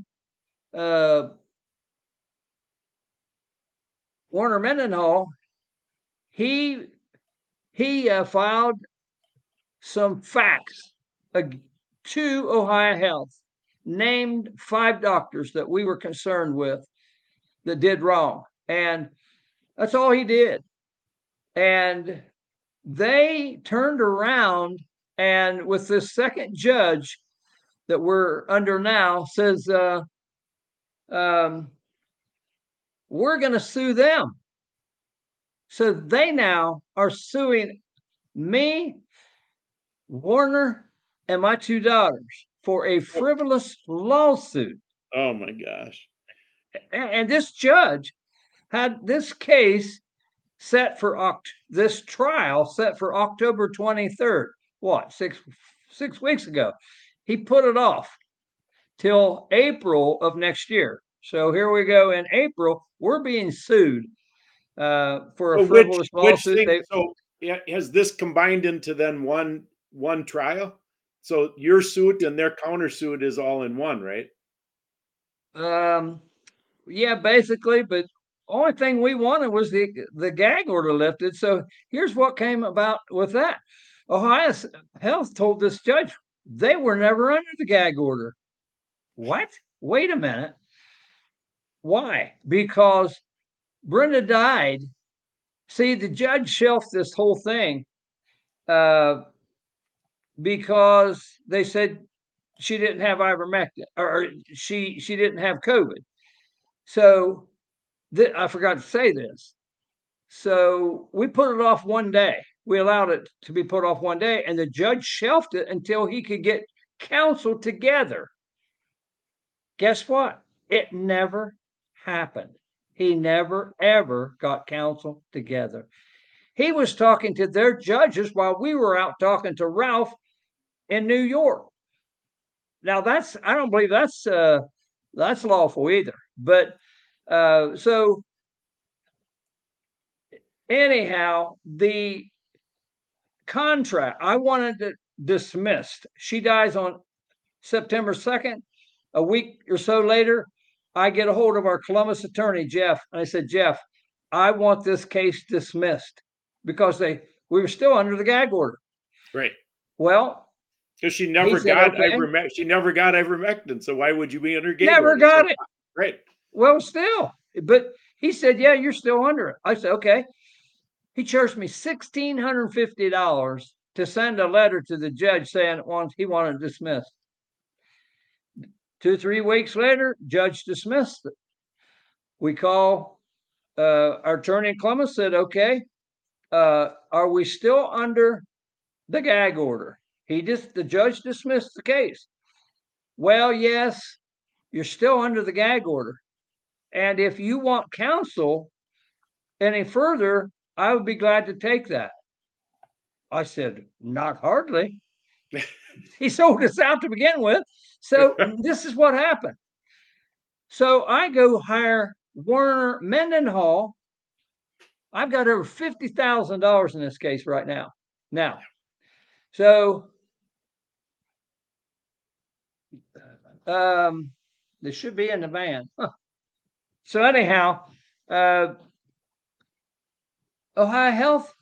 uh, Warner Mendenhall, he he uh, filed some facts uh, to Ohio Health, named five doctors that we were concerned with that did wrong, and. That's all he did. And they turned around and with this second judge that we're under now says, uh, um, we're going to sue them. So they now are suing me, Warner, and my two daughters for a frivolous lawsuit. Oh, my gosh. And, and this judge. Had this case set for oct- this trial set for October twenty-third, what, six six weeks ago. He put it off till April of next year. So here we go in April. We're being sued uh, for a so frivolous which, lawsuit. Which thing, so has this combined into then one one trial? So your suit and their countersuit is all in one, right? Um, yeah, basically, but. Only thing we wanted was the, the gag order lifted. So here's what came about with that. Ohio Health told this judge they were never under the gag order. What? Wait a minute. Why? Because Brenda died. See, the judge shelved this whole thing uh, because they said she didn't have ivermectin or she she didn't have COVID. So th- I forgot to say this. So we put it off one day. We allowed it to be put off one day, and the judge shelved it until he could get counsel together. Guess what? It never happened. He never, ever got counsel together. He was talking to their judges while we were out talking to Ralph in New York. Now, that's, I don't believe that's, uh, that's lawful either. But uh, so anyhow, the contract, I wanted it dismissed. She dies on September second. A week or so later, I get a hold of our Columbus attorney, Jeff. And I said, Jeff, I want this case dismissed because they we were still under the gag order. Right. Well, because she never got okay. Ivermectin. She never got Ivermectin. So why would you be under gag Never order? Got so, it. Right. Well, still. But he said, yeah, you're still under it. I said, okay. He charged me one thousand six hundred fifty dollars to send a letter to the judge saying he wanted it dismissed. Two, three weeks later, judge dismissed it. We call uh, our attorney in Columbus, said, okay, uh, are we still under the gag order? He just, the judge dismissed the case. Well, yes, you're still under the gag order. And if you want counsel any further, I would be glad to take that. I said, not hardly. He sold us out to begin with. So this is what happened. So I go hire Warner Mendenhall. I've got over fifty thousand dollars in this case right now. Now, so um, this should be in the van. Huh. So anyhow, uh, Ohio Health,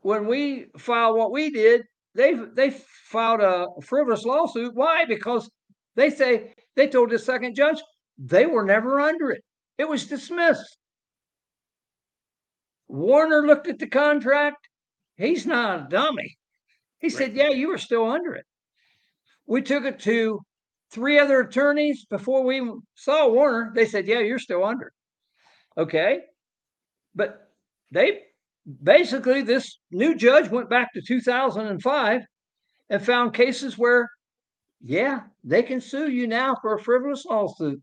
when we filed what we did, They they filed a frivolous lawsuit. Why? Because they say they told the second judge they were never under it. It was dismissed. Warner looked at the contract. He's not a dummy. He right. said, yeah, you were still under it. We took it to three other attorneys before we saw Warner. They said, yeah, you're still under it. Okay. But they... Basically, this new judge went back to two thousand five and found cases where, yeah, they can sue you now for a frivolous lawsuit.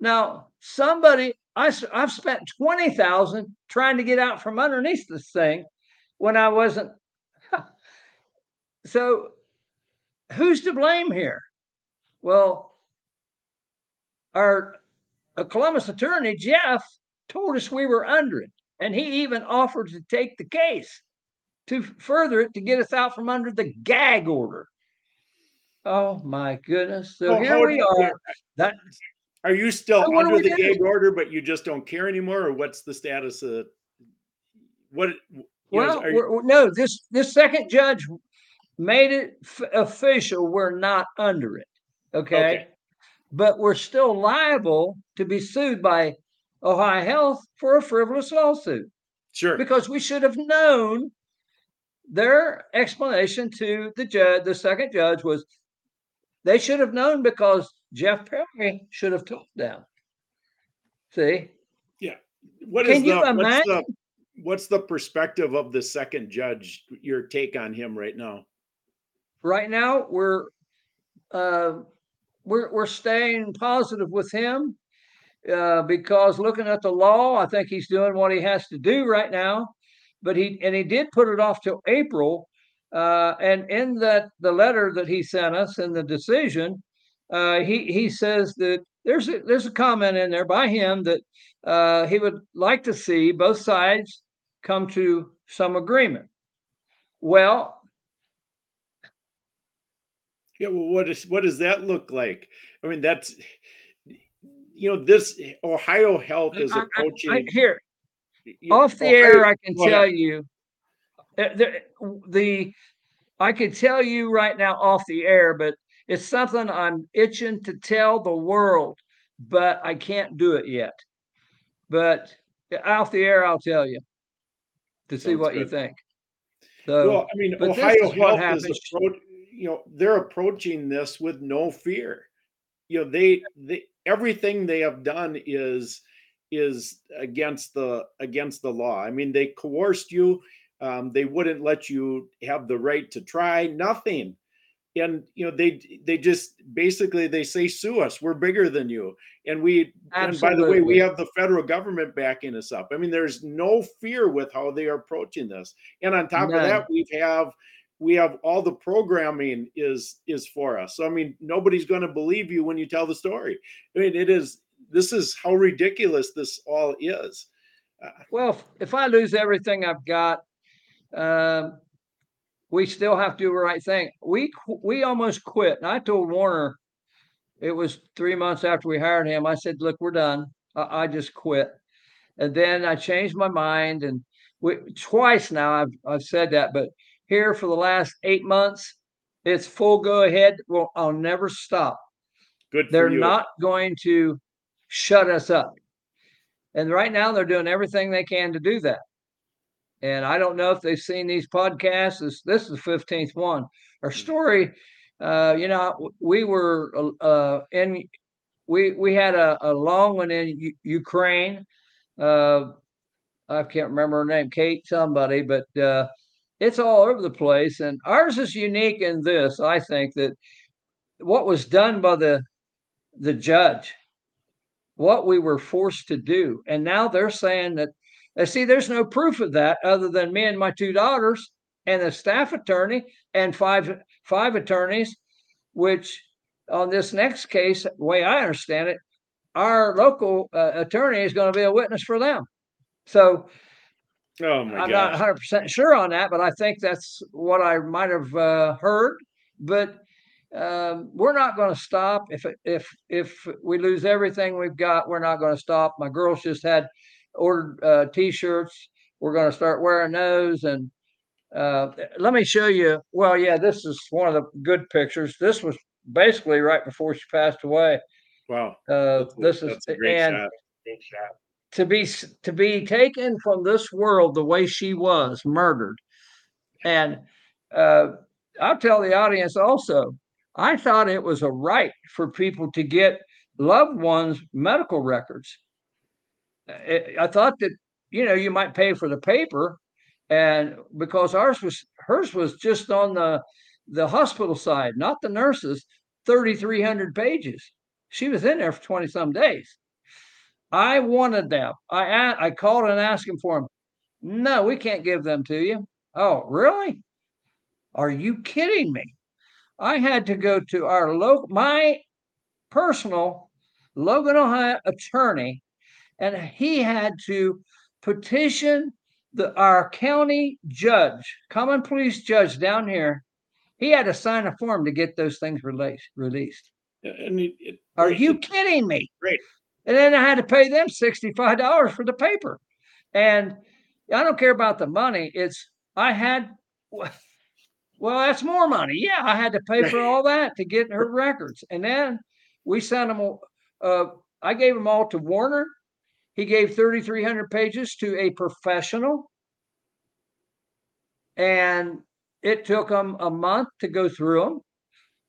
Now, somebody, I, I've spent twenty thousand dollars trying to get out from underneath this thing when I wasn't. So who's to blame here? Well, our a Columbus attorney, Jeff, told us we were under it. And he even offered to take the case to further it to get us out from under the gag order. Oh, my goodness. So well, here we are. That, are you still so under the gag order, but you just don't care anymore? Or what's the status of what? Well, know, you, no, this, this second judge made it f- official. We're not under it. Okay? okay. But we're still liable to be sued by Ohio Health for a frivolous lawsuit. Sure. Because we should have known their explanation to the judge, the second judge was they should have known because Jeff Perry should have told them. See? Yeah. What Can is you the, imagine? What's the what's the perspective of the second judge, your take on him right now? Right now we're uh we're we're staying positive with him. Uh, because looking at the law, I think he's doing what he has to do right now. But he and he did put it off till April. Uh, and in that the letter that he sent us in the decision, uh, he he says that there's a, there's a comment in there by him that uh, he would like to see both sides come to some agreement. Well. Yeah. Well, what is what does that look like? I mean, that's. You know, this Ohio Health is approaching. I, I, here, you, off the Ohio, air, I can tell you. The, the I could tell you right now off the air, but it's something I'm itching to tell the world, but I can't do it yet. But off the air, I'll tell you to see Sounds what good. You think. So, well, I mean, Ohio Health is, appro- you know, they're approaching this with no fear. You know, they they. everything they have done is is against the against the law. I mean, they coerced you. Um, they wouldn't let you have the right to try, nothing. And, you know, they they just basically they say, sue us. We're bigger than you. And we Absolutely. And by the way, we have the federal government backing us up. I mean, there's no fear with how they are approaching this. And on top None. of that, we have we have all the programming is is for us. So, I mean, nobody's going to believe you when you tell the story. I mean, it is this is how ridiculous this all is. Uh, well, if I lose everything I've got, um we still have to do the right thing. We we almost quit. And I told Warner, it was three months after we hired him, I said, look, we're done. I, I just quit. And then I changed my mind. And we, twice now I've, I've said that. But here for the last eight months, it's full go ahead. Well, I'll never stop. Good. They're for you. Not going to shut us up. And right now they're doing everything they can to do that. And I don't know if they've seen these podcasts. This, this is the fifteenth one. Our story, uh, you know, we were uh, in, we we had a, a long one in U- Ukraine. Uh, I can't remember her name, Kate somebody, but uh, it's all over the place. And ours is unique in this, I think, that what was done by the the judge, what we were forced to do, and now they're saying that. Now, see, there's no proof of that other than me and my two daughters and a staff attorney and five five attorneys, which on this next case, the way I understand it, our local uh, attorney is going to be a witness for them. So oh my I'm gosh. not one hundred percent sure on that, but I think that's what I might have uh, heard. But um, we're not going to stop. If, if, if we lose everything we've got, we're not going to stop. My girls just had... ordered uh, T-shirts. We're going to start wearing those. And uh, let me show you. Well, yeah, this is one of the good pictures. This was basically right before she passed away. Wow. Uh, this That's is a great and shot. Great shot. to be to be taken from this world the way she was, murdered. And uh, I'll tell the audience also. I thought it was a right for people to get loved ones' medical records. I thought that, you know, you might pay for the paper, and because ours was hers was just on the the hospital side, not the nurses, thirty-three hundred pages. She was in there for twenty some days. I wanted them. I I called and asked him for them. No, we can't give them to you. Oh, really? Are you kidding me? I had to go to our local, my personal Logan, Ohio attorney. And he had to petition the our county judge, common police judge down here. He had to sign a form to get those things released. Released. And it, it, Are you it, kidding me? Great. And then I had to pay them sixty-five dollars for the paper. And I don't care about the money. It's I had, well, that's more money. Yeah, I had to pay for all that to get her records. And then we sent them, uh, I gave them all to Warner. He gave thirty-three hundred pages to a professional, and it took him a month to go through them.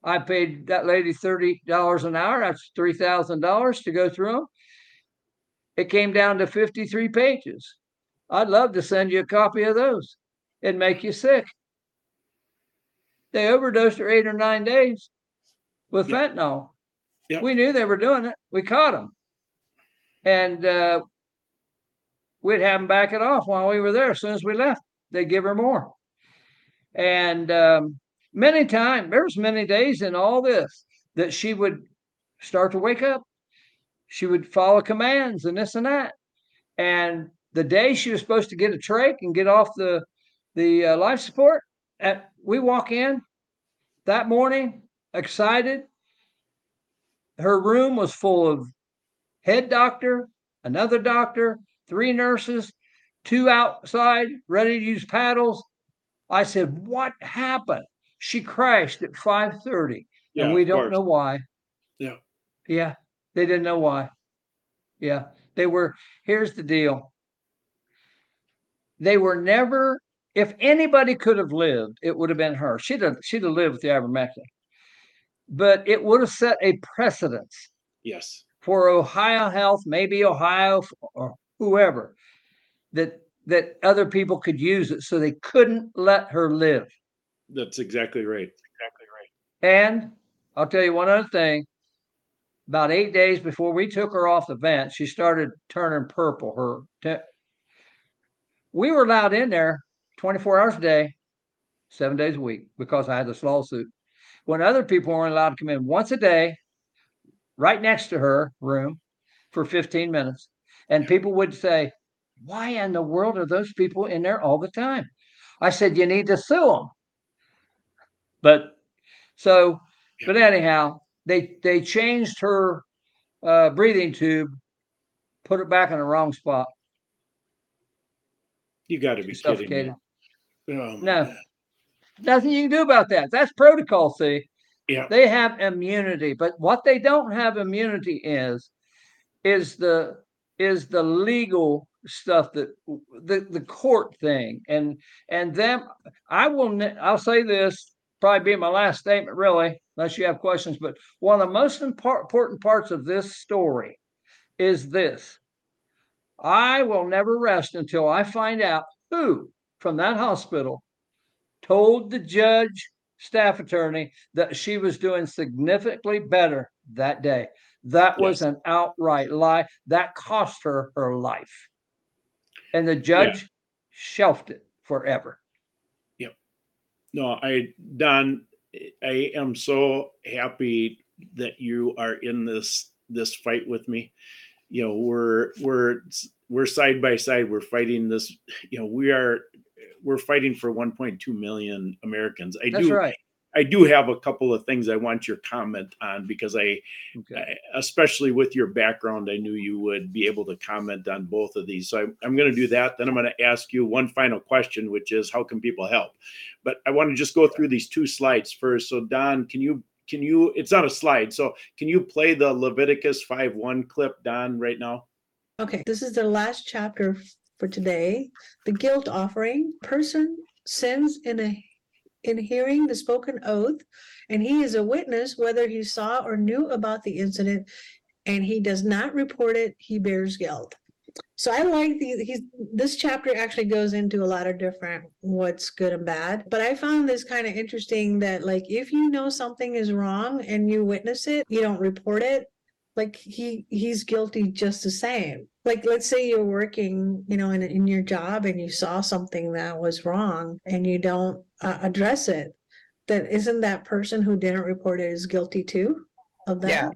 I paid that lady thirty dollars an hour. That's three thousand dollars to go through them. It came down to fifty-three pages. I'd love to send you a copy of those. It'd make you sick. They overdosed her eight or nine days with yeah. fentanyl. Yeah. We knew they were doing it. We caught them. And uh, we'd have them back it off while we were there. As soon as we left, they'd give her more. And um, many times, there was many days in all this that she would start to wake up. She would follow commands and this and that. And the day she was supposed to get a trach and get off the, the uh, life support, at, we walk in that morning, excited. Her room was full of head doctor, another doctor, three nurses, two outside, ready to use paddles. I said, what happened? She crashed at five thirty, yeah, and we don't know why. Yeah. Yeah, they didn't know why. Yeah, they were, here's the deal. They were never, if anybody could have lived, it would have been her. She'd have, she'd have lived with the ivermectin. But it would have set a precedence. Yes. for Ohio Health, maybe Ohio or whoever, that that other people could use it. So they couldn't let her live. That's exactly right. Exactly right. And I'll tell you one other thing. About eight days before we took her off the vent, she started turning purple. Her te- we were allowed in there twenty-four hours a day, seven days a week, because I had this lawsuit. When other people weren't allowed to come in once a day, right next to her room for fifteen minutes. And people would say, why in the world are those people in there all the time? I said, you need to sue them. But so, yeah. but anyhow, they, they changed her uh, breathing tube, put it back in the wrong spot. You got to be kidding me. Um, no, nothing you can do about that. That's protocol, see? Yeah. They have immunity, but what they don't have immunity is, is the, is the legal stuff, that the, the court thing. And, and them, I will, I'll say this, probably be my last statement, really, unless you have questions, but one of the most impor- important parts of this story is this. I will never rest until I find out who from that hospital told the judge staff attorney that she was doing significantly better that day. That was yes. an outright lie. That cost her her life. And the judge yeah. shelved it forever. Yep. No, I, Don, I am so happy that you are in this, this fight with me. You know, we're, we're, we're side by side. We're fighting this, you know, we are, we're fighting for one point two million Americans. I That's do. Right. I do have a couple of things I want your comment on, because I, okay. I, especially with your background, I knew you would be able to comment on both of these. So I, I'm going to do that. Then I'm going to ask you one final question, which is how can people help? But I want to just go through these two slides first. So Don, can you, can you, it's not a slide. So can you play the Leviticus five one clip, Don, right now? Okay. This is the last chapter for today. The guilt offering. Person sins in a in hearing the spoken oath, and he is a witness whether he saw or knew about the incident, and he does not report it, he bears guilt. So I like the, he's, this chapter actually goes into a lot of different what's good and bad, but I found this kind of interesting that, like, if you know something is wrong and you witness it, you don't report it, like he he's guilty just the same. Like, let's say you're working, you know, in, in your job and you saw something that was wrong and you don't uh, address it, then isn't that person who didn't report it is guilty too of that? Yeah,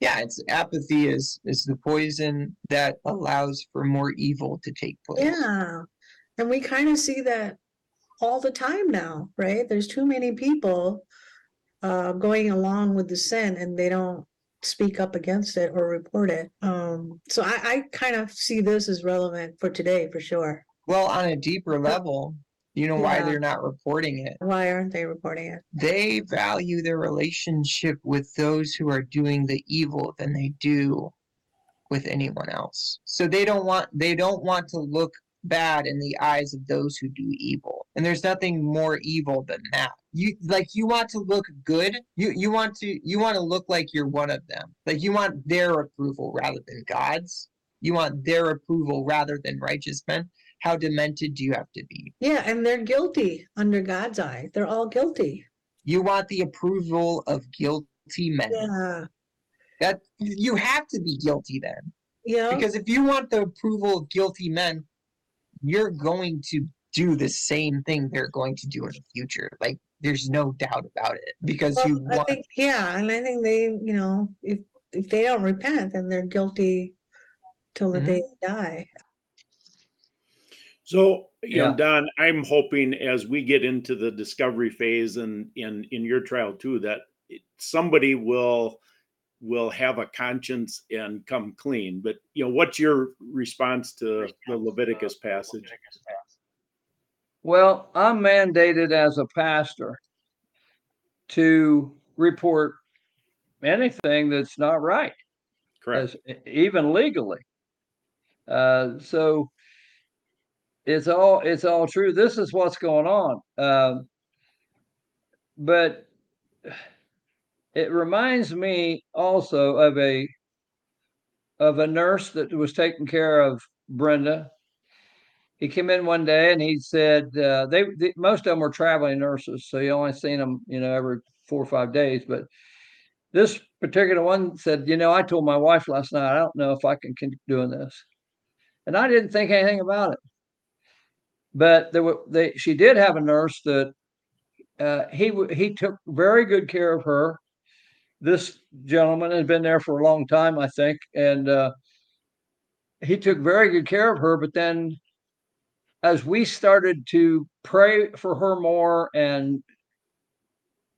yeah. It's apathy is, is the poison that allows for more evil to take place. Yeah. And we kind of see that all the time now, right? There's too many people uh, going along with the sin and they don't speak up against it or report it. Um, so I, I kind of see this as relevant for today, for sure. Well, on a deeper level, you know yeah. why they're not reporting it. Why aren't they reporting it? They value their relationship with those who are doing the evil than they do with anyone else. So they don't want, they don't want to look bad in the eyes of those who do evil. And there's nothing more evil than that. You like you want to look good. You you want to you want to look like you're one of them. Like you want their approval rather than God's. You want their approval rather than righteous men. How demented do you have to be? Yeah, and they're guilty under God's eye. They're all guilty. You want the approval of guilty men. Yeah. That you have to be guilty then. Yeah. Because if you want the approval of guilty men, you're going to do the same thing they're going to do in the future. Like, there's no doubt about it, because well, you want. I think, yeah, and I think they, you know, if if they don't repent, then they're guilty till the mm-hmm. day they die. So, you yeah. know, Don, I'm hoping as we get into the discovery phase and in in your trial too, that somebody will will have a conscience and come clean. But, you know, what's your response to the Leviticus passage? Well, I'm mandated as a pastor to report anything that's not right. Correct. As, even legally. Uh, so it's all, it's all true. This is what's going on. Um, but it reminds me also of a of a nurse that was taking care of Brenda. He came in one day and he said, uh, they, the, most of them were traveling nurses. So you only seen them, you know, every four or five days. But this particular one said, you know, I told my wife last night, I don't know if I can keep doing this. And I didn't think anything about it. But there were, they, she did have a nurse that uh, he he took very good care of her. This gentleman had been there for a long time, I think. And uh, he took very good care of her. But then as we started to pray for her more and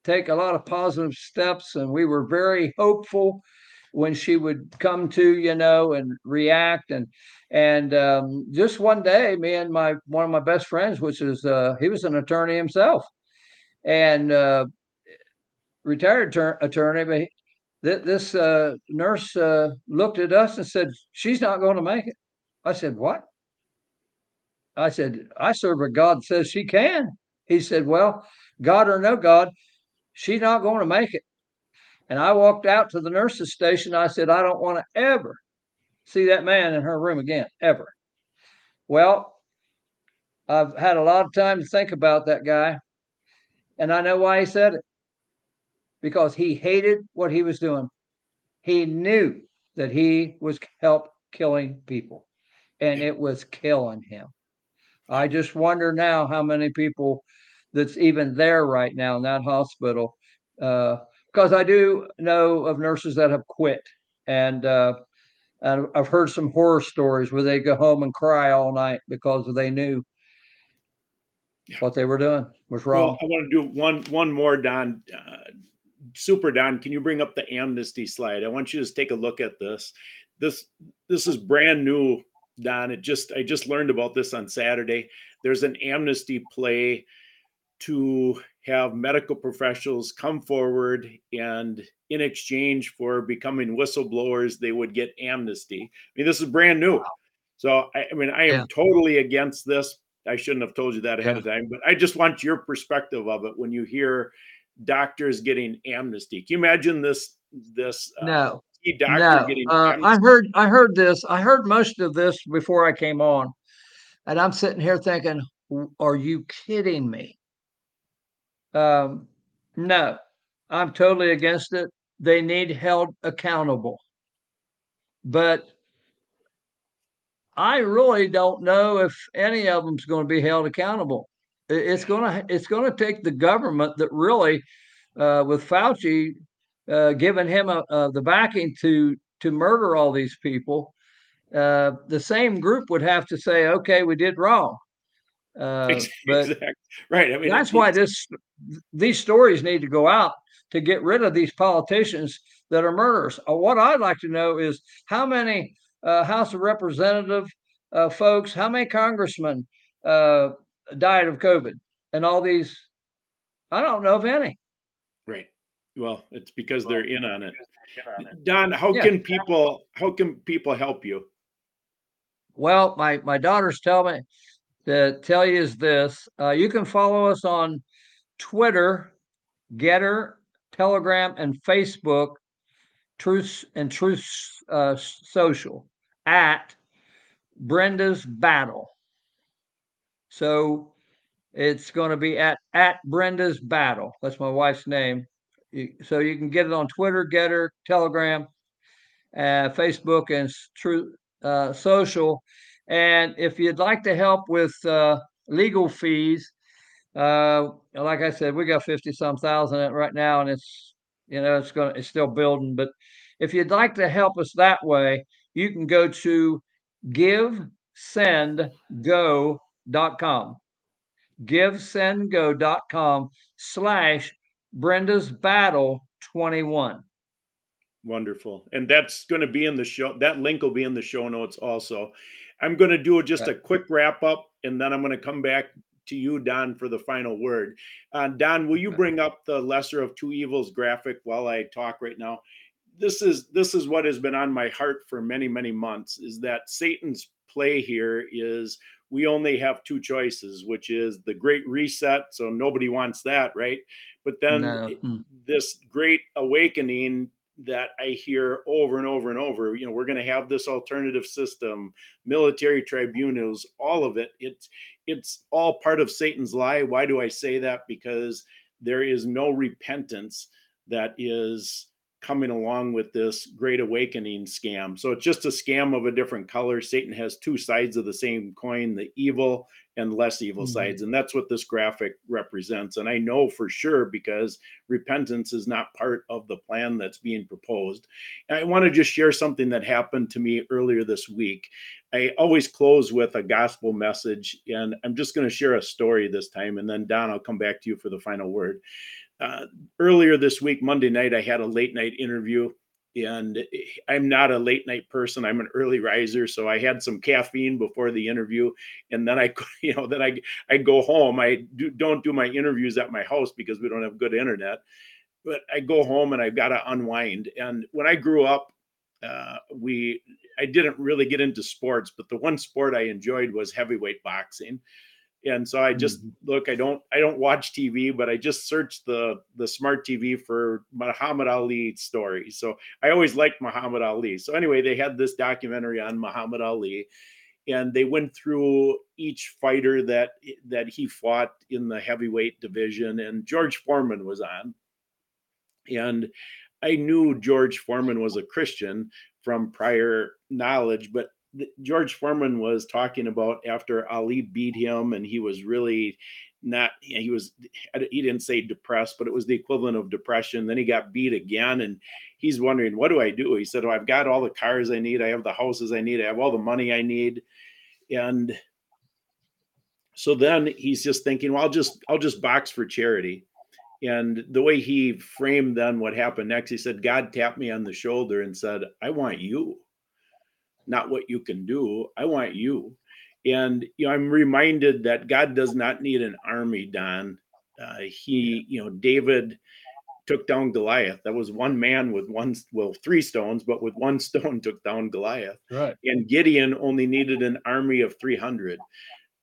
take a lot of positive steps, and we were very hopeful when she would come to, you know, and react. And and um, just one day, me and my one of my best friends, which is uh, he was an attorney himself, and uh, retired ter- attorney, but he, th- this uh, nurse uh, looked at us and said, "She's not going to make it." I said, "What?" I said, "I serve a God that says she can." He said, "Well, God or no God, she's not going to make it." And I walked out to the nurse's station. I said, "I don't want to ever see that man in her room again, ever." Well, I've had a lot of time to think about that guy. And I know why he said it. Because he hated what he was doing. He knew that he was help killing people. And it was killing him. I just wonder now how many people that's even there right now in that hospital, uh, because I do know of nurses that have quit, and uh, and I've heard some horror stories where they go home and cry all night because they knew yeah. what they were doing was wrong. Well, I want to do one one more, Don. Uh, Super Don, can you bring up the amnesty slide? I want you to just take a look at this. This this is brand new. Don, it just I just learned about this on Saturday. There's an amnesty play to have medical professionals come forward, and in exchange for becoming whistleblowers, they would get amnesty. I mean, this is brand new. So I, I mean, I am yeah. totally against this. I shouldn't have told you that ahead yeah. of time, but I just want your perspective of it when you hear doctors getting amnesty. Can you imagine this? This uh, no. No, uh, I heard I heard this. I heard most of this before I came on. And I'm sitting here thinking, are you kidding me? Um, no, I'm totally against it. They need held accountable. But I really don't know if any of them's going to be held accountable. It's going to it's going to take the government that really, uh, with Fauci, Uh, giving him a, uh, the backing to to murder all these people, uh, the same group would have to say, "Okay, we did wrong." Uh, exactly. But right. I mean, that's why this these stories need to go out to get rid of these politicians that are murderers. Uh, what I'd like to know is how many uh, House of Representative uh, folks, how many congressmen uh, died of COVID, and all these. I don't know of any. Right. Well, it's because they're in on it. Don, how yeah. can people how can people help you? Well, my, my daughters tell me to tell you is this. Uh, you can follow us on Twitter, Getter, Telegram, and Facebook, Truth and Truth uh, Social, at Brenda's Battle. So it's going to be at, at Brenda's Battle. That's my wife's name. So you can get it on Twitter, Getter, Telegram, uh, Facebook, and True uh, Social. And if you'd like to help with uh, legal fees, uh, like I said, we got fifty some thousand right now, and it's you know it's going it's still building. But if you'd like to help us that way, you can go to give send go dot com, give send go dot com slash Brenda's Battle twenty-one. Wonderful. And that's going to be in the show. That link will be in the show notes also. I'm going to do just okay. a quick wrap up, and then I'm going to come back to you, Don, for the final word. Uh, Don, will you bring up the Lesser of Two Evils graphic while I talk right now? This is this is what has been on my heart for many, many months, is that Satan's play here is we only have two choices, which is the Great Reset. So nobody wants that, right? But then no. this Great Awakening, that I hear over and over and over. You know, we're going to have this alternative system, military tribunals, all of it. It's it's all part of Satan's lie. Why do I say that? Because there is no repentance that is coming along with this Great Awakening scam. So it's just a scam of a different color. Satan has two sides of the same coin, the evil and less evil mm-hmm. sides. And that's what this graphic represents. And I know for sure, because repentance is not part of the plan that's being proposed. And I want to just share something that happened to me earlier this week. I always close with a gospel message, and I'm just going to share a story this time. And then Don, I'll come back to you for the final word. Uh, earlier this week, Monday night, I had a late night interview, and I'm not a late night person. I'm an early riser. So I had some caffeine before the interview. And then I, you know, then I, I go home. I do, don't do my interviews at my house because we don't have good internet, but I go home and I've got to unwind. And when I grew up, uh, we, I didn't really get into sports, but the one sport I enjoyed was heavyweight boxing. And so I just mm-hmm. look, I don't, I don't watch T V, but I just searched the, the smart T V for Muhammad Ali stories. So I always liked Muhammad Ali. So anyway, they had this documentary on Muhammad Ali, and they went through each fighter that, that he fought in the heavyweight division, and George Foreman was on. And I knew George Foreman was a Christian from prior knowledge, but George Foreman was talking about after Ali beat him, and he was really not, he was, he didn't say depressed, but it was the equivalent of depression. Then he got beat again, and he's wondering, what do I do? He said, oh, I've got all the cars I need. I have the houses I need. I have all the money I need. And so then he's just thinking, well, I'll just, I'll just box for charity. And the way he framed then what happened next, he said, God tapped me on the shoulder and said, I want you. Not what you can do. I want you. And, you know, I'm reminded that God does not need an army, Don. Uh, he, you know, David took down Goliath. That was one man with one, well, three stones, but with one stone took down Goliath. Right. And Gideon only needed an army of three hundred.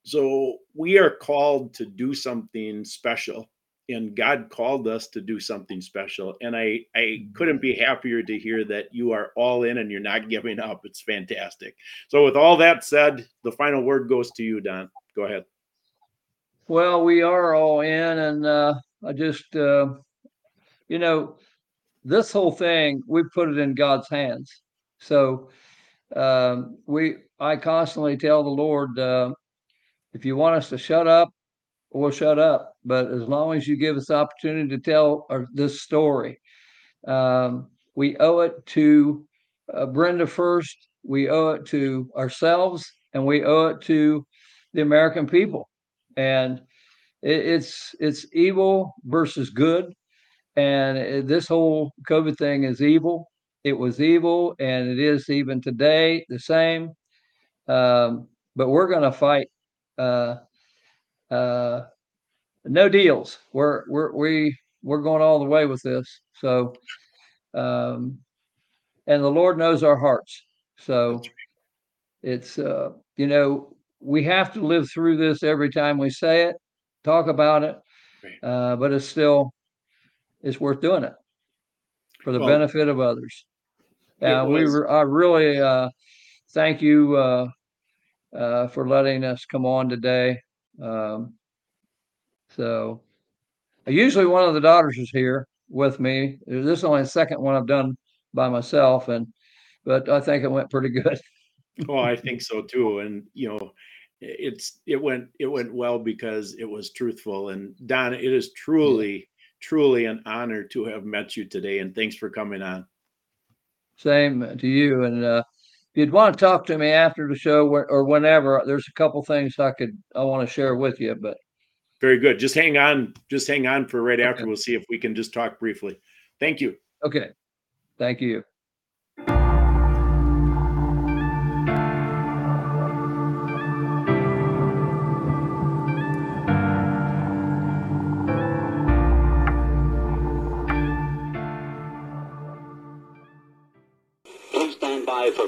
So we are called to do something special. And God called us to do something special. And I, I couldn't be happier to hear that you are all in and you're not giving up. It's fantastic. So with all that said, the final word goes to you, Don. Go ahead. Well, we are all in. And uh, I just, uh, you know, this whole thing, we put it in God's hands. So um, we, I constantly tell the Lord, uh, if you want us to shut up, we'll shut up. But as long as you give us the opportunity to tell our, this story, um, we owe it to uh, Brenda first, we owe it to ourselves, and we owe it to the American people. And it, it's it's evil versus good. And it, this whole COVID thing is evil. It was evil, and it is even today the same. Um, but we're going to fight. Uh, uh, No deals. We're we're we we're going all the way with this. So, um, and the Lord knows our hearts. So, it's uh, you know, we have to live through this every time we say it, talk about it, uh, but it's still it's worth doing it for the well, benefit of others. Uh, we re- I really uh, thank you uh, uh, for letting us come on today. Um, So usually one of the daughters is here with me. This is only the second one I've done by myself. And, but I think it went pretty good. Oh, I think so too. And, you know, it's, it went, it went well because it was truthful. And Don, it is truly, truly an honor to have met you today. And thanks for coming on. Same to you. And, uh, if you'd want to talk to me after the show or whenever, there's a couple things I could, I want to share with you, but. Very good. Just hang on. Just hang on for right okay. after. We'll see if we can just talk briefly. Thank you. Okay. Thank you. Please stand by for